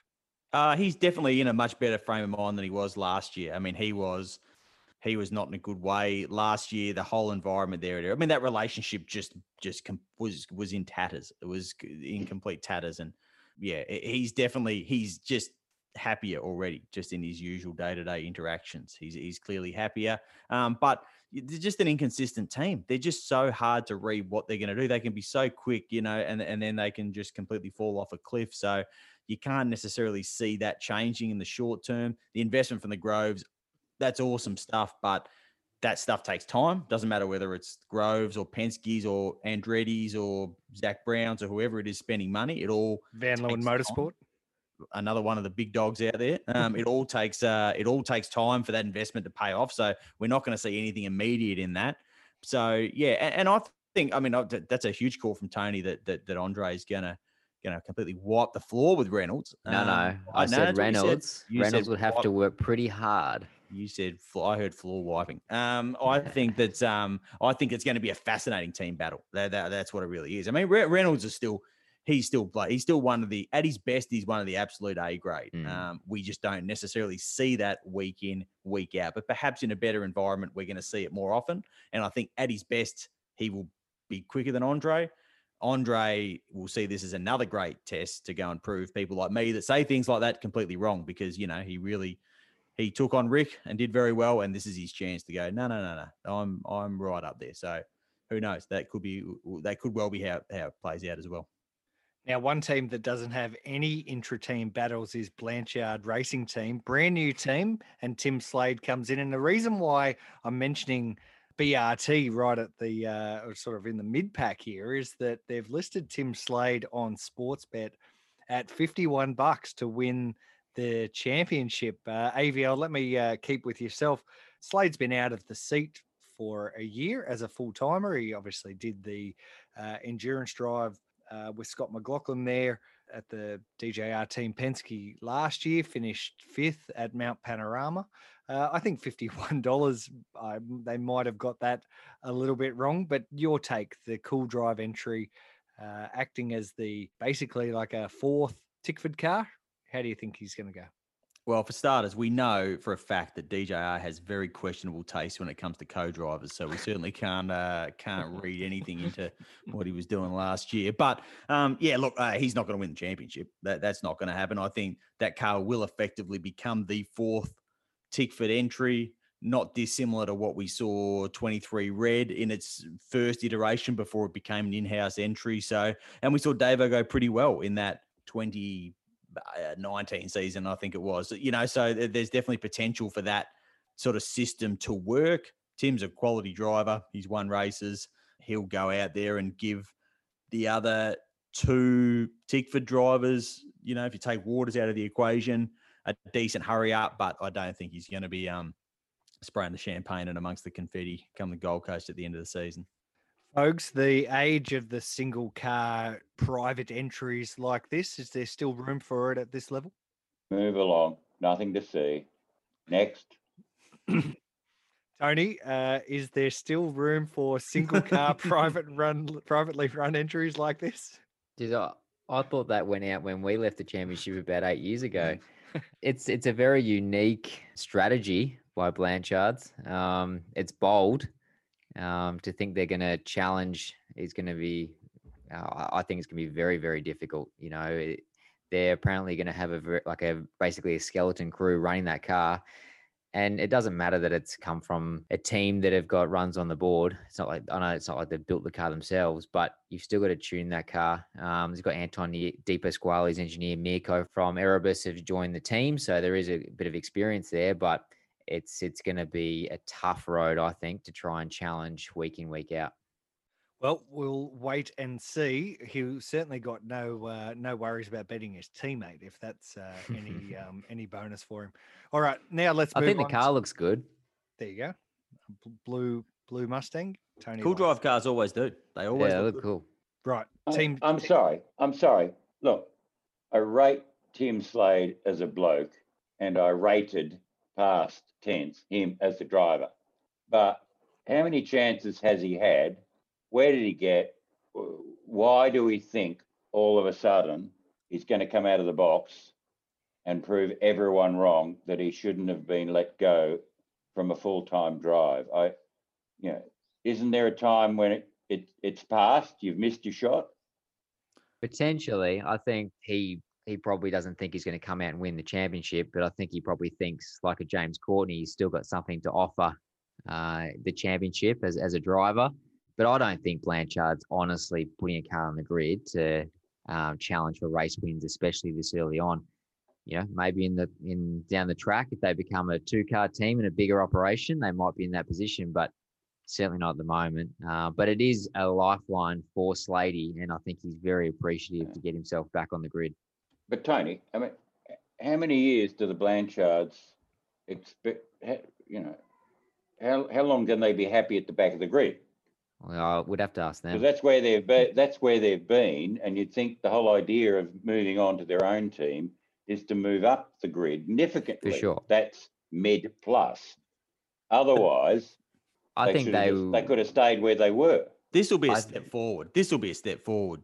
He's definitely in a much better frame of mind than he was last year. I mean, he was not in a good way last year. The whole environment there, I mean, that relationship just was in tatters. It was in complete tatters, and yeah, he's just happier already. Just in his usual day-to-day interactions, he's clearly happier. But they're just an inconsistent team. They're just so hard to read what they're going to do. They can be so quick, you know, and then they can just completely fall off a cliff. So you can't necessarily see that changing in the short term. The investment from the Groves, that's awesome stuff, but that stuff takes time. Doesn't matter whether it's Groves or Penske's or Andretti's or Zach Brown's or whoever it is spending money. It all Van Leeuwen Motorsport. Time. Another one of the big dogs out there. It all takes time for that investment to pay off. So we're not going to see anything immediate in that. So yeah, and I think, I mean, that's a huge call from Tony that Andre is gonna completely wipe the floor with Reynolds. No, I said Reynolds. Reynolds would have to work pretty hard. You said I heard floor wiping. I think it's going to be a fascinating team battle. That's what it really is. I mean, Reynolds is still. He's still one of the, at his best, he's one of the absolute A grade. We just don't necessarily see that week in, week out, but perhaps in a better environment, we're going to see it more often. And I think at his best, he will be quicker than Andre. Andre will see this as another great test to go and prove people like me that say things like that completely wrong, because, you know, he took on Rick and did very well. And this is his chance to go, no, I'm right up there. So who knows? That could well be how it plays out as well. Now, one team that doesn't have any intra-team battles is Blanchard Racing Team, brand new team, and Tim Slade comes in. And the reason why I'm mentioning BRT right at the sort of in the mid-pack here is that they've listed Tim Slade on Sportsbet at $51 to win the championship. AVL, let me keep with yourself. Slade's been out of the seat for a year as a full-timer. He obviously did the endurance drive with Scott McLaughlin there at the DJR Team Penske last year, finished fifth at Mount Panorama. I think $51, they might have got that a little bit wrong, but your take, the Cool Drive entry, acting as the basically like a fourth Tickford car, how do you think he's going to go? Well, for starters, we know for a fact that DJR has very questionable taste when it comes to co-drivers, so we certainly can't read anything into what he was doing last year. But he's not going to win the championship. That's not going to happen. I think that car will effectively become the fourth Tickford entry, not dissimilar to what we saw 23 Red in its first iteration before it became an in-house entry. So, and we saw Davo go pretty well in that 2019 season, I think it was, you know, so there's definitely potential for that sort of system to work. Tim's a quality driver. He's won races. He'll go out there and give the other two Tickford drivers, you know, if you take Waters out of the equation, a decent hurry up, but I don't think he's going to be spraying the champagne and amongst the confetti come the Gold Coast at the end of the season. Folks, the age of the single car private entries like this, is there still room for it at this level? Move along. Nothing to see. Next. Tony, is there still room for single car privately run entries like this? Dude, I thought that went out when we left the championship about 8 years ago. It's a very unique strategy by Blanchard's. It's bold. To think they're going to challenge is going to be, I think it's going to be very, very difficult. You know, they're apparently going to have a basically a skeleton crew running that car, And it doesn't matter that it's come from a team that have got runs on the board. It's not like, I know it's not like they've built the car themselves, but you've still got to tune that car. He's got Anton De Pasquale, his engineer, Mirko from Erebus have joined the team. So there is a bit of experience there, but it's going to be a tough road, I think, to try and challenge week in, week out. Well, we'll wait and see. He certainly got no worries about betting his teammate, if that's any bonus for him. All right, now let's move on. I think the car looks good. There you go. Blue Mustang. Tony. Cool drive cars always do. They always look cool. Right. Team. I'm sorry. Look, I rate Tim Slade as a bloke, and I rated past tense him as the driver. But how many chances has he had? Where did he get? Why do we think all of a sudden he's going to come out of the box and prove everyone wrong that he shouldn't have been let go from a full-time drive? Isn't there a time when it's passed? You've missed your shot? Potentially. I think he probably doesn't think he's going to come out and win the championship, but I think he probably thinks, like a James Courtney, he's still got something to offer the championship as a driver. But I don't think Blanchard's honestly putting a car on the grid to challenge for race wins, especially this early on. You know, maybe down the track, if they become a two-car team and a bigger operation, they might be in that position, but certainly not at the moment. But it is a lifeline for Sladey, and I think he's very appreciative to get himself back on the grid. But Tony, I mean, how many years do the Blanchards expect? You know, how long can they be happy at the back of the grid? Well, I would have to ask them. Because that's where they've been, and you'd think the whole idea of moving on to their own team is to move up the grid significantly. For sure. That's mid plus. Otherwise, I think they could have stayed where they were. This will be a step forward.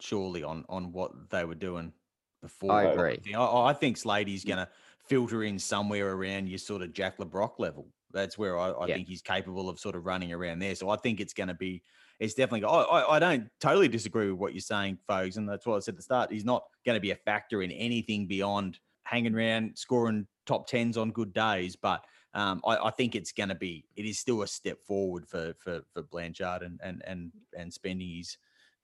Surely, on what they were doing before. I agree. I think Sladey's going to filter in somewhere around your sort of Jack LeBrock level. That's where I think he's capable of sort of running around there. So I think it's going to be. It's definitely. I don't totally disagree with what you're saying, folks, and that's what I said at the start. He's not going to be a factor in anything beyond hanging around, scoring top tens on good days. But I think it's going to be. It is still a step forward for Blanchard and spending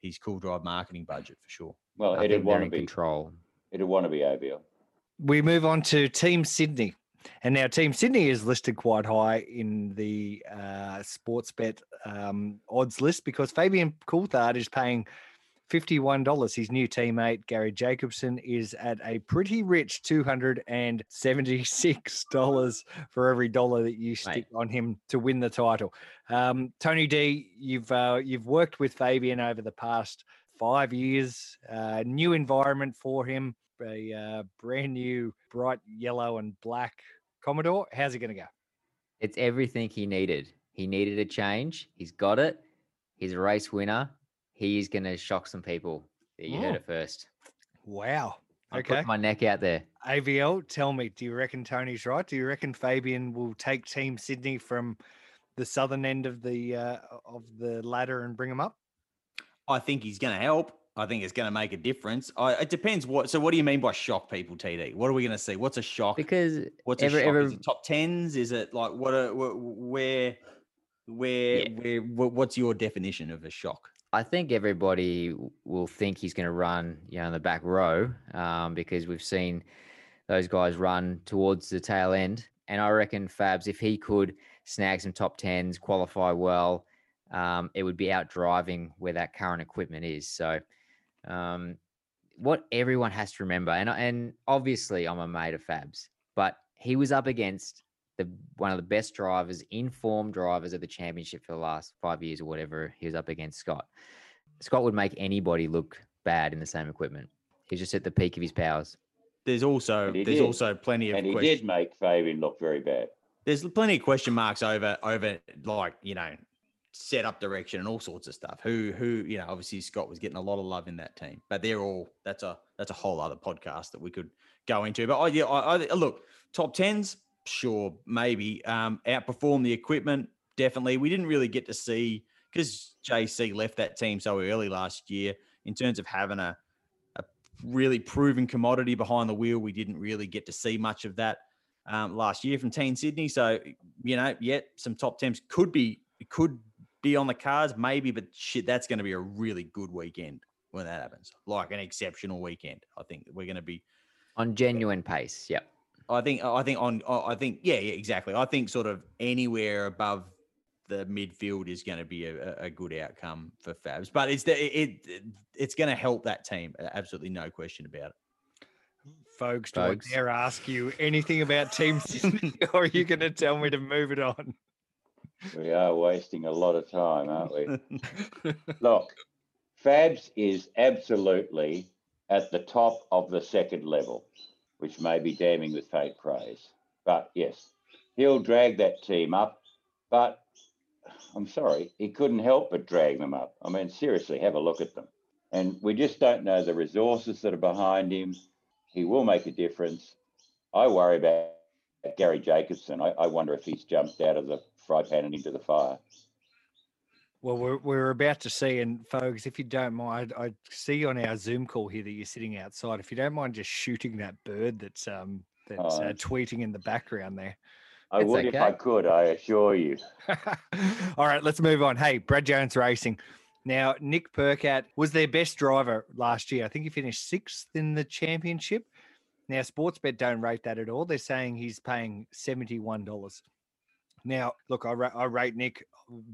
his cool drive marketing budget for sure. Well, it'd want to be control. It'd want to be ABL. We move on to Team Sydney. And now Team Sydney is listed quite high in the Sportsbet odds list because Fabian Coulthard is paying $51. His new teammate, Gary Jacobson, is at a pretty rich $276 for every dollar that you stick on him to win the title. Tony D, you've worked with Fabian over the past 5 years, new environment for him. A brand new bright yellow and black Commodore. How's it going to go? It's everything he needed. He needed a change. He's got it. He's a race winner. He is going to shock some people. You heard it first. Wow. Okay. I put my neck out there. AVL, tell me, do you reckon Tony's right? Do you reckon Fabian will take Team Sydney from the southern end of the ladder and bring him up? I think he's going to help. I think it's going to make a difference. It depends what. So, what do you mean by shock people, TD? What are we going to see? What's a shock? Because is it top tens? Is it like what's your definition of a shock? I think everybody will think he's going to run, in the back row, because we've seen those guys run towards the tail end. And I reckon Fabs, if he could snag some top tens, qualify well, it would be out driving where that current equipment is. So. What everyone has to remember, and obviously I'm a mate of Fab's, but he was up against one of the best drivers, in-form drivers of the championship for the last 5 years or whatever. He was up against Scott. Scott would make anybody look bad in the same equipment. He's just at the peak of his powers. There's also plenty of questions. And he did make Fabian look very bad. There's plenty of question marks over set up direction and all sorts of stuff. Who obviously Scott was getting a lot of love in that team, but that's a whole other podcast that we could go into. But I look, top tens, sure, maybe outperform the equipment, definitely. We didn't really get to see, because JC left that team so early last year, in terms of having a really proven commodity behind the wheel. We didn't really get to see much of that. last year from Teen Sydney. So, you know, yet some top temps could be on the cards maybe, but shit, that's going to be a really good weekend when that happens, like an exceptional weekend. I think we're going to be on genuine pace. Yep. I think, yeah, exactly. I think sort of anywhere above the midfield is going to be a good outcome for Fabs, but it's going to help that team. Absolutely no question about it. Folks, do I dare ask you anything about Team Sydney, or are you going to tell me to move it on? We are wasting a lot of time, aren't we? Look, Fabs is absolutely at the top of the second level, which may be damning with faint praise. But yes, he'll drag that team up. But I'm sorry, he couldn't help but drag them up. I mean, seriously, have a look at them. And we just don't know the resources that are behind him. He will make a difference. I worry about Gary Jacobson. I wonder if he's jumped out of the fry pan and into the fire. Well, we're about to see, and folks, if you don't mind, I see on our Zoom call here that you're sitting outside. If you don't mind just shooting that bird that's tweeting in the background there. I would if I could, I assure you. All right, let's move on. Hey, Brad Jones Racing. Now, Nick Percat was their best driver last year. I think he finished 6th in the championship. Now, Sportsbet don't rate that at all. They're saying he's paying $71. Now, look, I rate Nick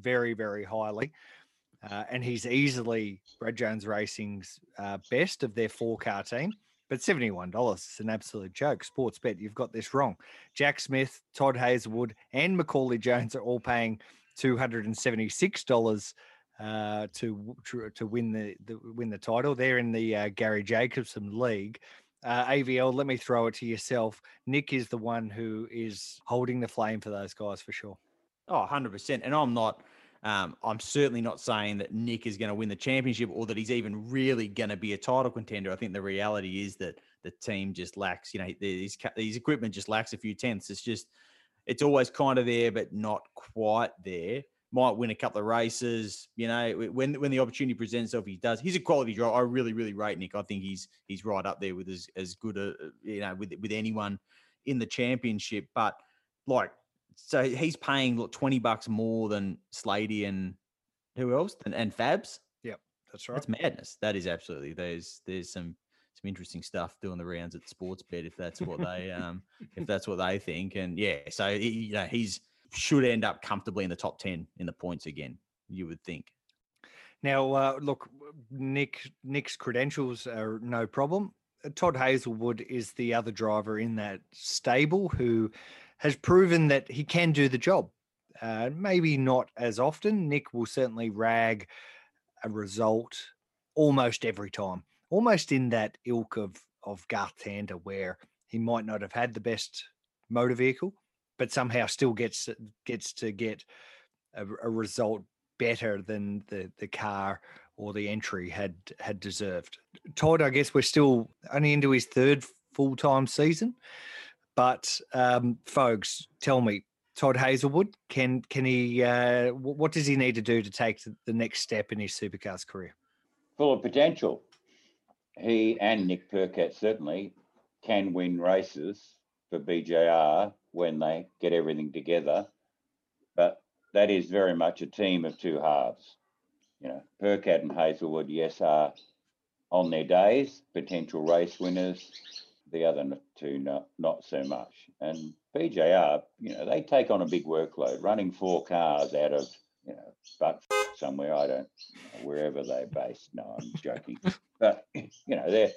very, very highly, and he's easily Brad Jones Racing's best of their 4-car team. But $71 is an absolute joke. Sportsbet, you've got this wrong. Jack Smith, Todd Hazelwood, and Macaulay Jones are all paying $276 to win the title. They're in the Gary Jacobson League. AVL, let me throw it to yourself. Nick is the one who is holding the flame for those guys for sure. Oh, 100%. And I'm not. I'm certainly not saying that Nick is going to win the championship or that he's even really going to be a title contender. I think the reality is that the team just lacks, you know, his equipment just lacks a few tenths. It's just, it's always kind of there, but not quite there. Might win a couple of races, you know, when the opportunity presents itself, he does. He's a quality driver. I really, really rate Nick. I think he's right up there with as good a, you know, with anyone in the championship, but like, so he's paying $20 more than Sladey and who else? And Fabs. Yep, that's right. That's madness. That is absolutely. There's some interesting stuff doing the rounds at Sportsbet if that's what they if that's what they think. And yeah, so you know he's should end up comfortably in the top 10 in the points again. You would think. Now look, Nick's credentials are no problem. Todd Hazelwood is the other driver in that stable who has proven that he can do the job. Maybe not as often. Nick will certainly rag a result almost every time, almost in that ilk of Garth Tander, where he might not have had the best motor vehicle, but somehow still gets to get a result better than the car or the entry had deserved. Todd, I guess we're still only into his 3rd full-time season. But folks, tell me, Todd Hazelwood, can he? What does he need to do to take the next step in his supercars career? Full of potential. He and Nick Percat certainly can win races for BJR when they get everything together. But that is very much a team of two halves. You know, Percat and Hazelwood, yes, are on their days potential race winners. The other two, not so much. And BJR, you know, they take on a big workload, running 4 cars out of, you know, but somewhere, I don't know, wherever they're based. No, I'm joking. But, you know,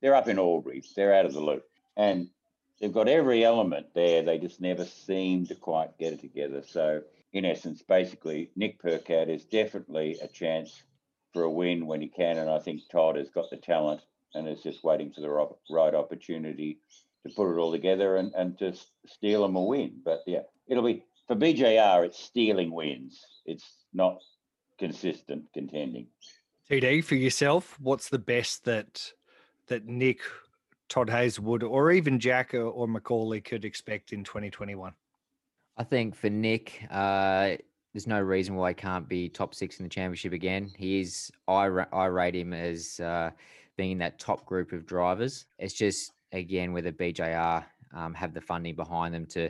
they're up in Albury. They're out of the loop. And they've got every element there. They just never seem to quite get it together. So, in essence, basically, Nick Percat is definitely a chance for a win when he can. And I think Todd has got the talent and it's just waiting for the right opportunity to put it all together and to steal them a win. But yeah, it'll be for BJR. It's stealing wins. It's not consistent contending. TD, for yourself, what's the best that Nick, Todd Hazelwood, or even Jack or Macaulay could expect in 2021? I think for Nick, there's no reason why he can't be top 6 in the championship again. He is. I rate him as being in that top group of drivers. It's just, again, whether BJR have the funding behind them to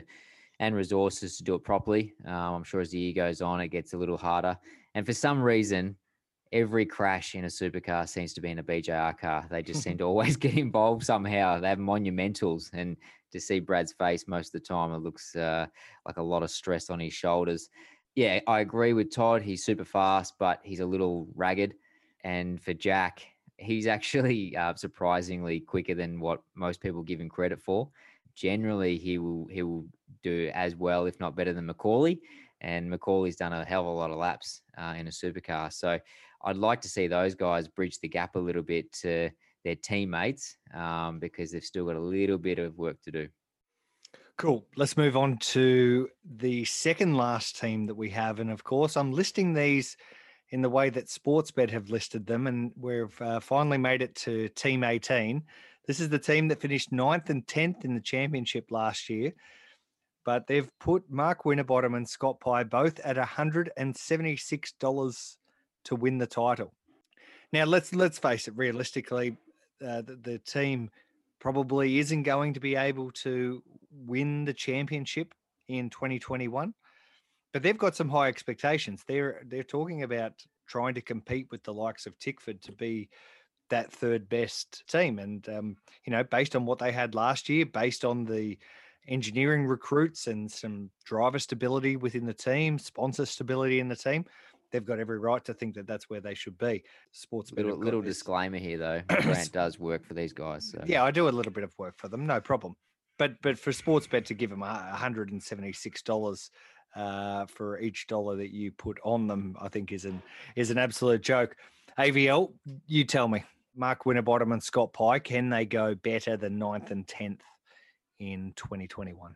and resources to do it properly. I'm sure as the year goes on, it gets a little harder. And for some reason, every crash in a supercar seems to be in a BJR car. They just seem to always get involved somehow. They have monumentals, and to see Brad's face most of the time, it looks like a lot of stress on his shoulders. Yeah, I agree with Todd. He's super fast, but he's a little ragged. And for Jack, he's actually surprisingly quicker than what most people give him credit for. Generally, he will do as well, if not better than McCauley. And McCauley's done a hell of a lot of laps in a supercar. So I'd like to see those guys bridge the gap a little bit to their teammates because they've still got a little bit of work to do. Cool. Let's move on to the second last team that we have. And of course, I'm listing these in the way that Sportsbet have listed them. And we've finally made it to Team 18. This is the team that finished 9th and 10th in the championship last year. But they've put Mark Winterbottom and Scott Pye both at $176 to win the title. Now, let's face it, realistically, the team probably isn't going to be able to win the championship in 2021. But they've got some high expectations. They're talking about trying to compete with the likes of Tickford to be that third best team. And, you know, based on what they had last year, based on the engineering recruits and some driver stability within the team, sponsor stability in the team, they've got every right to think that that's where they should be. Sportsbet. Little disclaimer here, though. Grant does work for these guys. So. Yeah, I do a little bit of work for them, no problem. But for Sportsbet to give them $176 for each dollar that you put on them, I think is an absolute joke. AVL, you tell me, Mark Winterbottom and Scott Pye, can they go better than 9th and 10th? In 2021?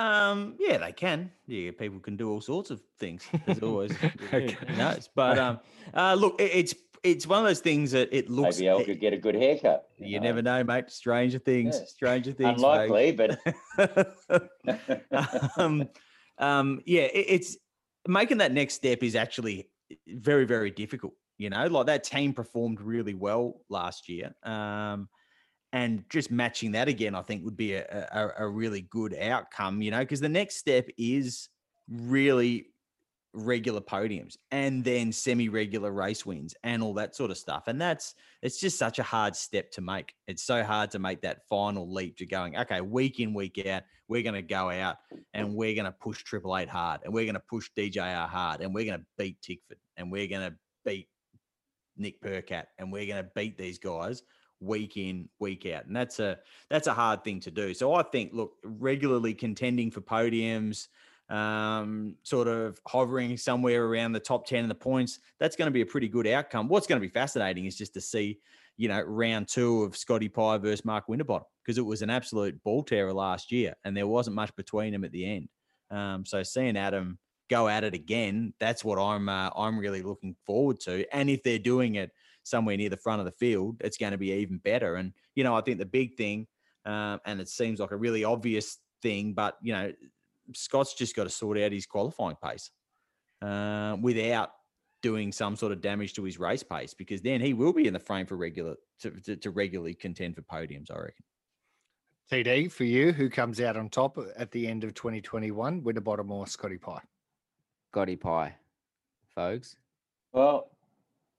Yeah, they can. Yeah, people can do all sorts of things. There's always okay. Who knows. But look, it's one of those things that it looks. Maybe I could get a good haircut. You never know, mate. Stranger things. Yeah. Stranger things. Unlikely, mate. But yeah, it's making that next step is actually very, very difficult. You know, like that team performed really well last year. And just matching that again, I think, would be a really good outcome, you know, because the next step is really regular podiums and then semi-regular race wins and all that sort of stuff. And it's just such a hard step to make. It's so hard to make that final leap to going, okay, week in, week out, we're going to go out and we're going to push Triple Eight hard and we're going to push DJR hard and we're going to beat Tickford and we're going to beat Nick Percat and we're going to beat these guys week in, week out. And that's a hard thing to do. So I think, look, regularly contending for podiums, sort of hovering somewhere around the top 10 in the points, that's going to be a pretty good outcome. What's going to be fascinating is just to see, you know, round 2 of Scotty Pye versus Mark Winterbottom, because it was an absolute ball terror last year and there wasn't much between them at the end. So seeing Adam go at it again, that's what I'm really looking forward to. And if they're doing it somewhere near the front of the field, it's going to be even better. And, you know, I think the big thing, and it seems like a really obvious thing, but, you know, Scott's just got to sort out his qualifying pace without doing some sort of damage to his race pace, because then he will be in the frame for to regularly contend for podiums, I reckon. TD, for you, who comes out on top at the end of 2021, Winterbottom or Scotty Pye? Scotty Pye. Folks? Well,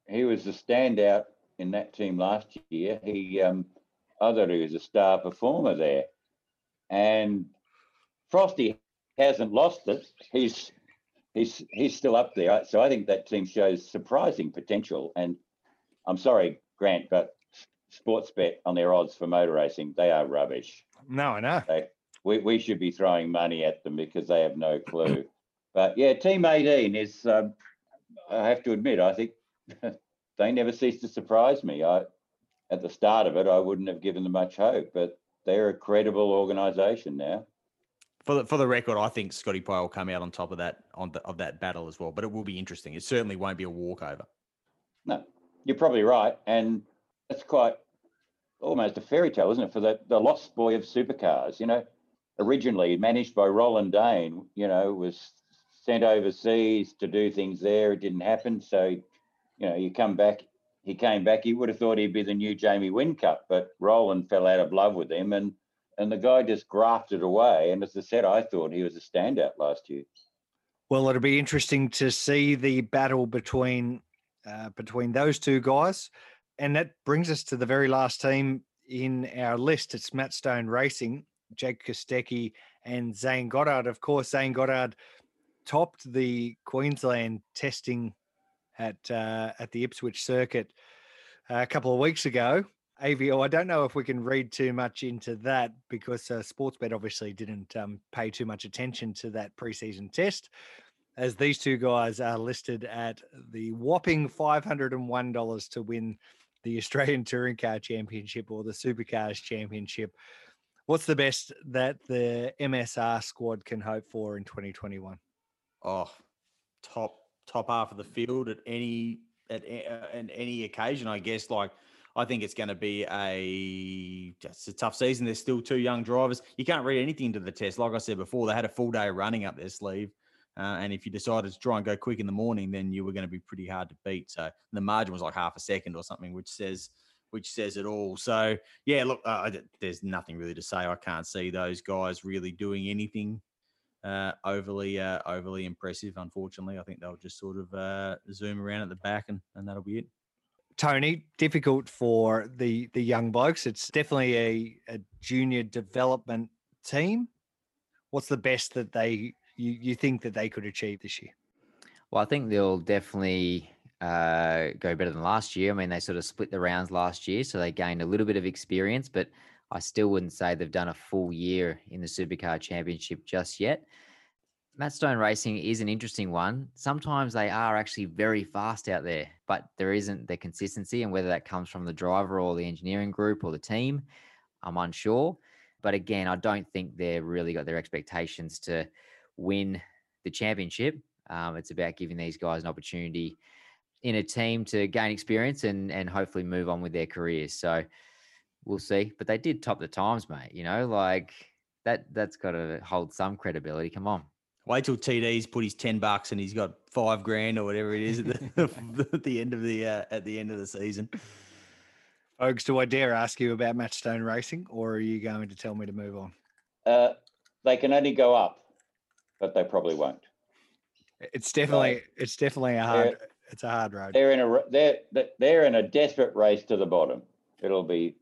he was the standout in that team last year. I thought he was a star performer there. And Frosty hasn't lost it. He's still up there. So I think that team shows surprising potential. And I'm sorry, Grant, but Sportsbet on their odds for motor racing, they are rubbish. No, I know. We should be throwing money at them because they have no clue. But yeah, Team 18 is, I have to admit, I think, they never cease to surprise me. At the start of it, I wouldn't have given them much hope, but they're a credible organisation now. For the record, I think Scotty Pye will come out on top of that of that battle as well, but it will be interesting. It certainly won't be a walkover. No, you're probably right, and that's quite almost a fairy tale, isn't it, for the lost boy of supercars? You know, originally managed by Roland Dane, you know, was sent overseas to do things there. It didn't happen, so. You know, he came back, he would have thought he'd be the new Jamie Whincup, but Roland fell out of love with him and and the guy just grafted away. And as I said, I thought he was a standout last year. Well, it'll be interesting to see the battle between those two guys. And that brings us to the very last team in our list. It's Matt Stone Racing, Jake Kostecki and Zane Goddard. Of course, Zane Goddard topped the Queensland testing at the Ipswich circuit a couple of weeks ago. AVO, I don't know if we can read too much into that because Sportsbet obviously didn't pay too much attention to that preseason test, as these two guys are listed at the whopping $501 to win the Australian Touring Car Championship or the Supercars Championship. What's the best that the MSR squad can hope for in 2021? Oh, top half of the field at any occasion, I guess. Like, I think it's going to be a tough season. There's still two young drivers. You can't read anything into the test. Like I said before, they had a full day running up their sleeve. And if you decided to try and go quick in the morning, then you were going to be pretty hard to beat. So the margin was like half a second or something, which says it all. So, yeah, look, there's nothing really to say. I can't see those guys really doing anything overly impressive, unfortunately. I think they'll just sort of zoom around at the back and that'll be it. Tony, difficult for the young blokes. It's definitely a junior development team. What's the best that you think that they could achieve this year? Well, I think they'll definitely go better than last year. I mean, they sort of split the rounds last year, so they gained a little bit of experience, but I still wouldn't say they've done a full year in the Supercar Championship just yet. Matt Stone Racing is an interesting one. Sometimes they are actually very fast out there, but there isn't the consistency, and whether that comes from the driver or the engineering group or the team, I'm unsure. But again, I don't think they've really got their expectations to win the championship. It's about giving these guys an opportunity in a team to gain experience and hopefully move on with their careers. So we'll see. But they did top the times, mate. You know, like that's got to hold some credibility. Come on. Wait till TD's put his $10 and he's got $5,000 or whatever it is at the, at the end of the season. Oaks, do I dare ask you about Matt Stone Racing, or are you going to tell me to move on? They can only go up, but they probably won't. It's definitely a hard road. They're in a desperate race to the bottom. It'll be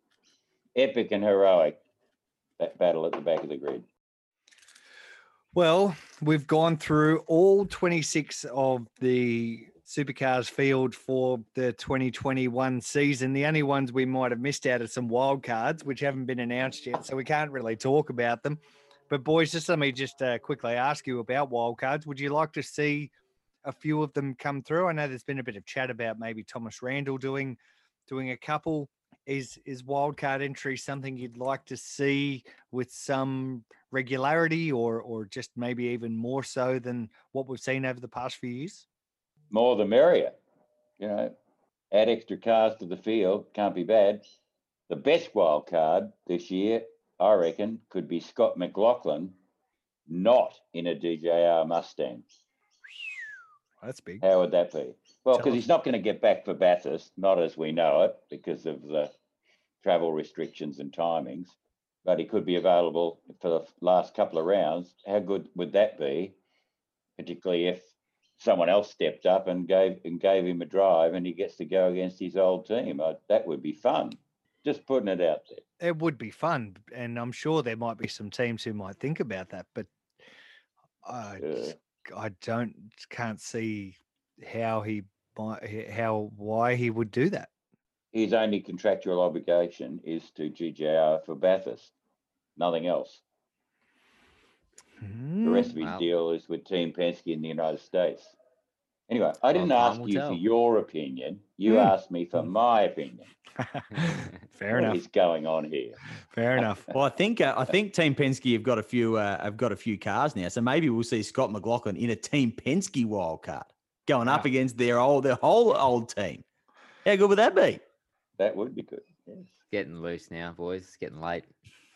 epic and heroic, that battle at the back of the grid. Well, we've gone through all 26 of the Supercars field for the 2021 season. The only ones we might have missed out are some wild cards, which haven't been announced yet, so we can't really talk about them. But boys, just let me just quickly ask you about wild cards. Would you like to see a few of them come through? I know there's been a bit of chat about maybe Thomas Randall doing a couple. Is wildcard entry something you'd like to see with some regularity, or just maybe even more so than what we've seen over the past few years? More the merrier. You know, add extra cars to the field, can't be bad. The best wildcard this year, I reckon, could be Scott McLaughlin, not in a DJR Mustang. That's big. How would that be? Well, because he's not going to get back for Bathurst, not as we know it, because of the travel restrictions and timings, but he could be available for the last couple of rounds. How good would that be, particularly if someone else stepped up and gave him a drive and he gets to go against his old team? That would be fun. Just putting it out there. It would be fun, and I'm sure there might be some teams who might think about that, but I can't see why he would do that. His only contractual obligation is to GJR for Bathurst, nothing else. The rest of his deal is with Team Penske in the United States. Anyway, I didn't ask you for your opinion. You asked me for my opinion. Fair enough. What is going on here? Fair enough. Well, I think Team Penske have got a few cars now, so maybe we'll see Scott McLaughlin in a Team Penske wildcard, going up against their whole old team. How good would that be? That would be good. Yes. Getting loose now, boys. It's getting late.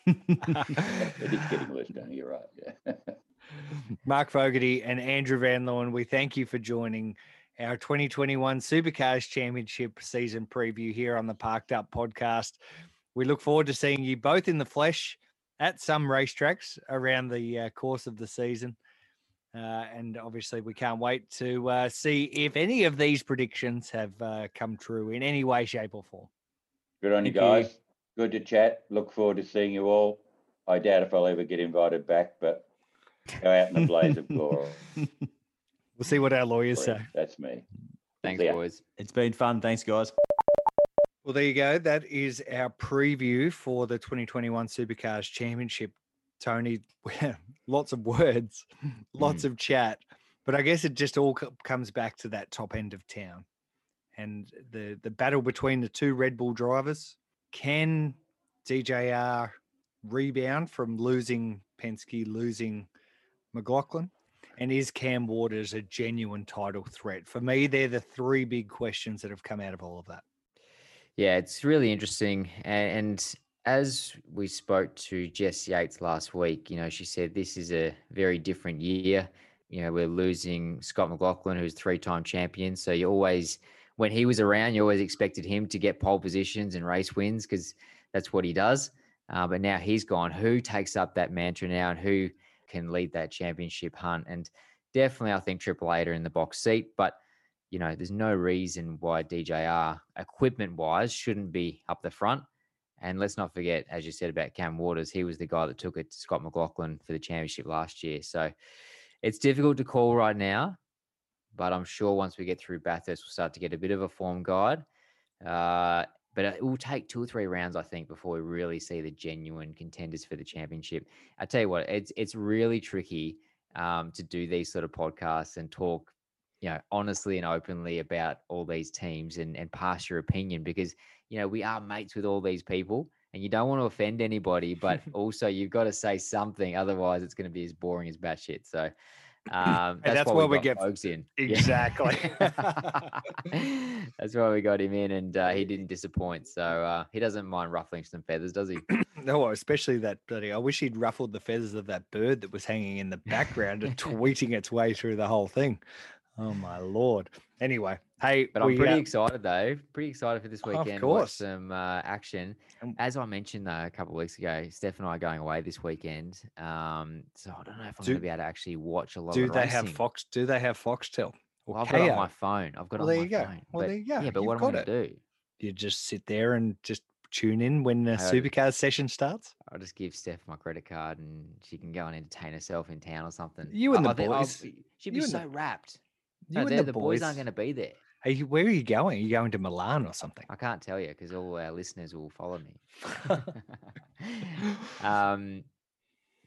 It is getting loose, Tony. You're right. Yeah. Mark Fogarty and Andrew Van Leeuwen, we thank you for joining our 2021 Supercars Championship season preview here on the Parked Up podcast. We look forward to seeing you both in the flesh at some racetracks around the course of the season. And obviously we can't wait to see if any of these predictions have come true in any way, shape or form. Good on you guys. Good to chat. Look forward to seeing you all. I doubt if I'll ever get invited back, but go out in the blaze of glory. We'll see what our lawyers say. That's me. Thanks, boys. It's been fun. Thanks, guys. Well, there you go. That is our preview for the 2021 Supercars Championship. Tony, lots of words, lots of chat, but I guess it just all comes back to that top end of town and the battle between the two Red Bull drivers. Can DJR rebound from losing Penske, losing McLaughlin? And is Cam Waters a genuine title threat? For me, they're the three big questions that have come out of all of that. Yeah, it's really interesting. And as we spoke to Jess Yates last week, you know, she said this is a very different year. You know, we're losing Scott McLaughlin, who's three-time champion. So you always, when he was around, you always expected him to get pole positions and race wins because that's what he does. But now he's gone. Who takes up that mantle now and who can lead that championship hunt? And definitely I think Triple Eight are in the box seat, but you know, there's no reason why DJR equipment wise shouldn't be up the front. And let's not forget, as you said about Cam Waters, he was the guy that took it to Scott McLaughlin for the championship last year. So it's difficult to call right now, but I'm sure once we get through Bathurst, we'll start to get a bit of a form guide. But it will take two or three rounds, I think, before we really see the genuine contenders for the championship. I tell you what, it's really tricky to do these sort of podcasts and talk, you know, honestly and openly about all these teams and pass your opinion because, you know, we are mates with all these people and you don't want to offend anybody, but also you've got to say something. Otherwise, it's going to be as boring as batshit. So that's why we get folks in. Exactly. Yeah. That's why we got him in, and he didn't disappoint. So he doesn't mind ruffling some feathers, does he? No, especially that bloody. I wish he'd ruffled the feathers of that bird that was hanging in the background and tweeting its way through the whole thing. Oh my Lord. Anyway, hey, but I'm pretty excited though. Pretty excited for this weekend. Of course. Watch some action. As I mentioned though, a couple of weeks ago, Steph and I are going away this weekend. So I don't know if I'm going to be able to actually watch a lot of racing. Do they have Foxtel? Well, I've got it on my phone. Well, there you go. Yeah, but what am I going to do? You just sit there and just tune in when the Supercars session starts. I'll just give Steph my credit card and she can go and entertain herself in town or something. You and the boys. She'd be so wrapped. No, the boys aren't going to be there. Where are you going? Are you going to Milan or something? I can't tell you because all our listeners will follow me.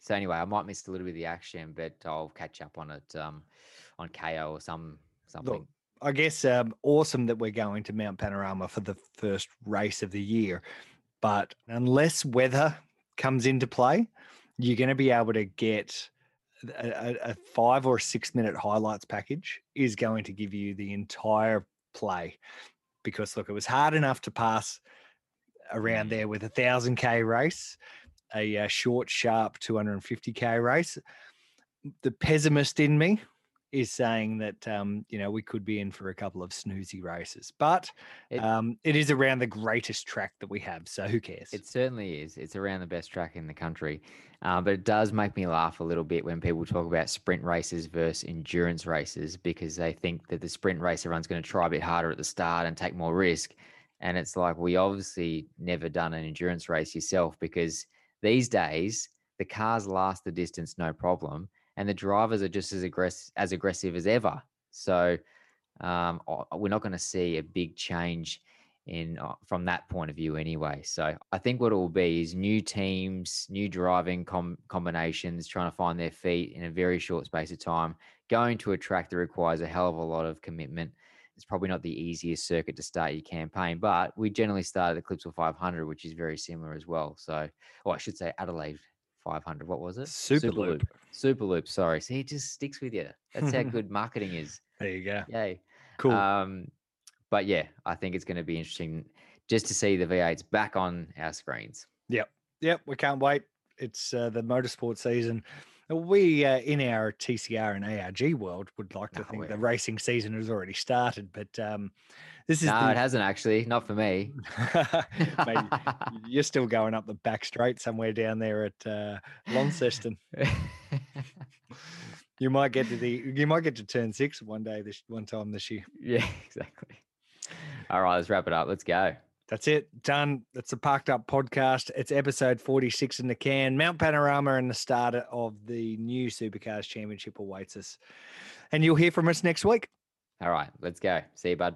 So anyway, I might miss a little bit of the action, but I'll catch up on it on KO or something. Look, I guess awesome that we're going to Mount Panorama for the first race of the year. But unless weather comes into play, you're going to be able to get a 5 or 6 minute highlights package is going to give you the entire play because look, it was hard enough to pass around there with 1,000K race, a short, sharp 250K race. The pessimist in me is saying that, you know, we could be in for a couple of snoozy races, but it is around the greatest track that we have. So who cares? It certainly is. It's around the best track in the country. But it does make me laugh a little bit when people talk about sprint races versus endurance races, because they think that the sprint race, everyone's going to try a bit harder at the start and take more risk. And it's like, we obviously never done an endurance race yourself because these days the cars last the distance, no problem. And the drivers are just as aggressive as ever. So we're not going to see a big change in from that point of view anyway. So I think what it will be is new teams, new driving combinations, trying to find their feet in a very short space of time, going to a track that requires a hell of a lot of commitment. It's probably not the easiest circuit to start your campaign, but we generally started at Clipsal 500, which is very similar as well. So, or I should say Adelaide 500. What was it? Superloop. Sorry. See, it just sticks with you. That's how good marketing is. There you go. Yay. Cool. But yeah, I think it's going to be interesting just to see the V8s back on our screens. Yep. We can't wait. It's the motorsport season. We, in our TCR and ARG world, would like to think the racing season has already started, but this is... No, it hasn't actually. Not for me. Mate, you're still going up the back straight somewhere down there at Launceston. You might get to turn six one time this year. Yeah, exactly. All right, let's wrap it up. Let's go. That's it. Done. That's the Parked Up Podcast. It's episode 46 in the can. Mount Panorama and the start of the new Supercars Championship awaits us. And you'll hear from us next week. All right. Let's go. See you, bud.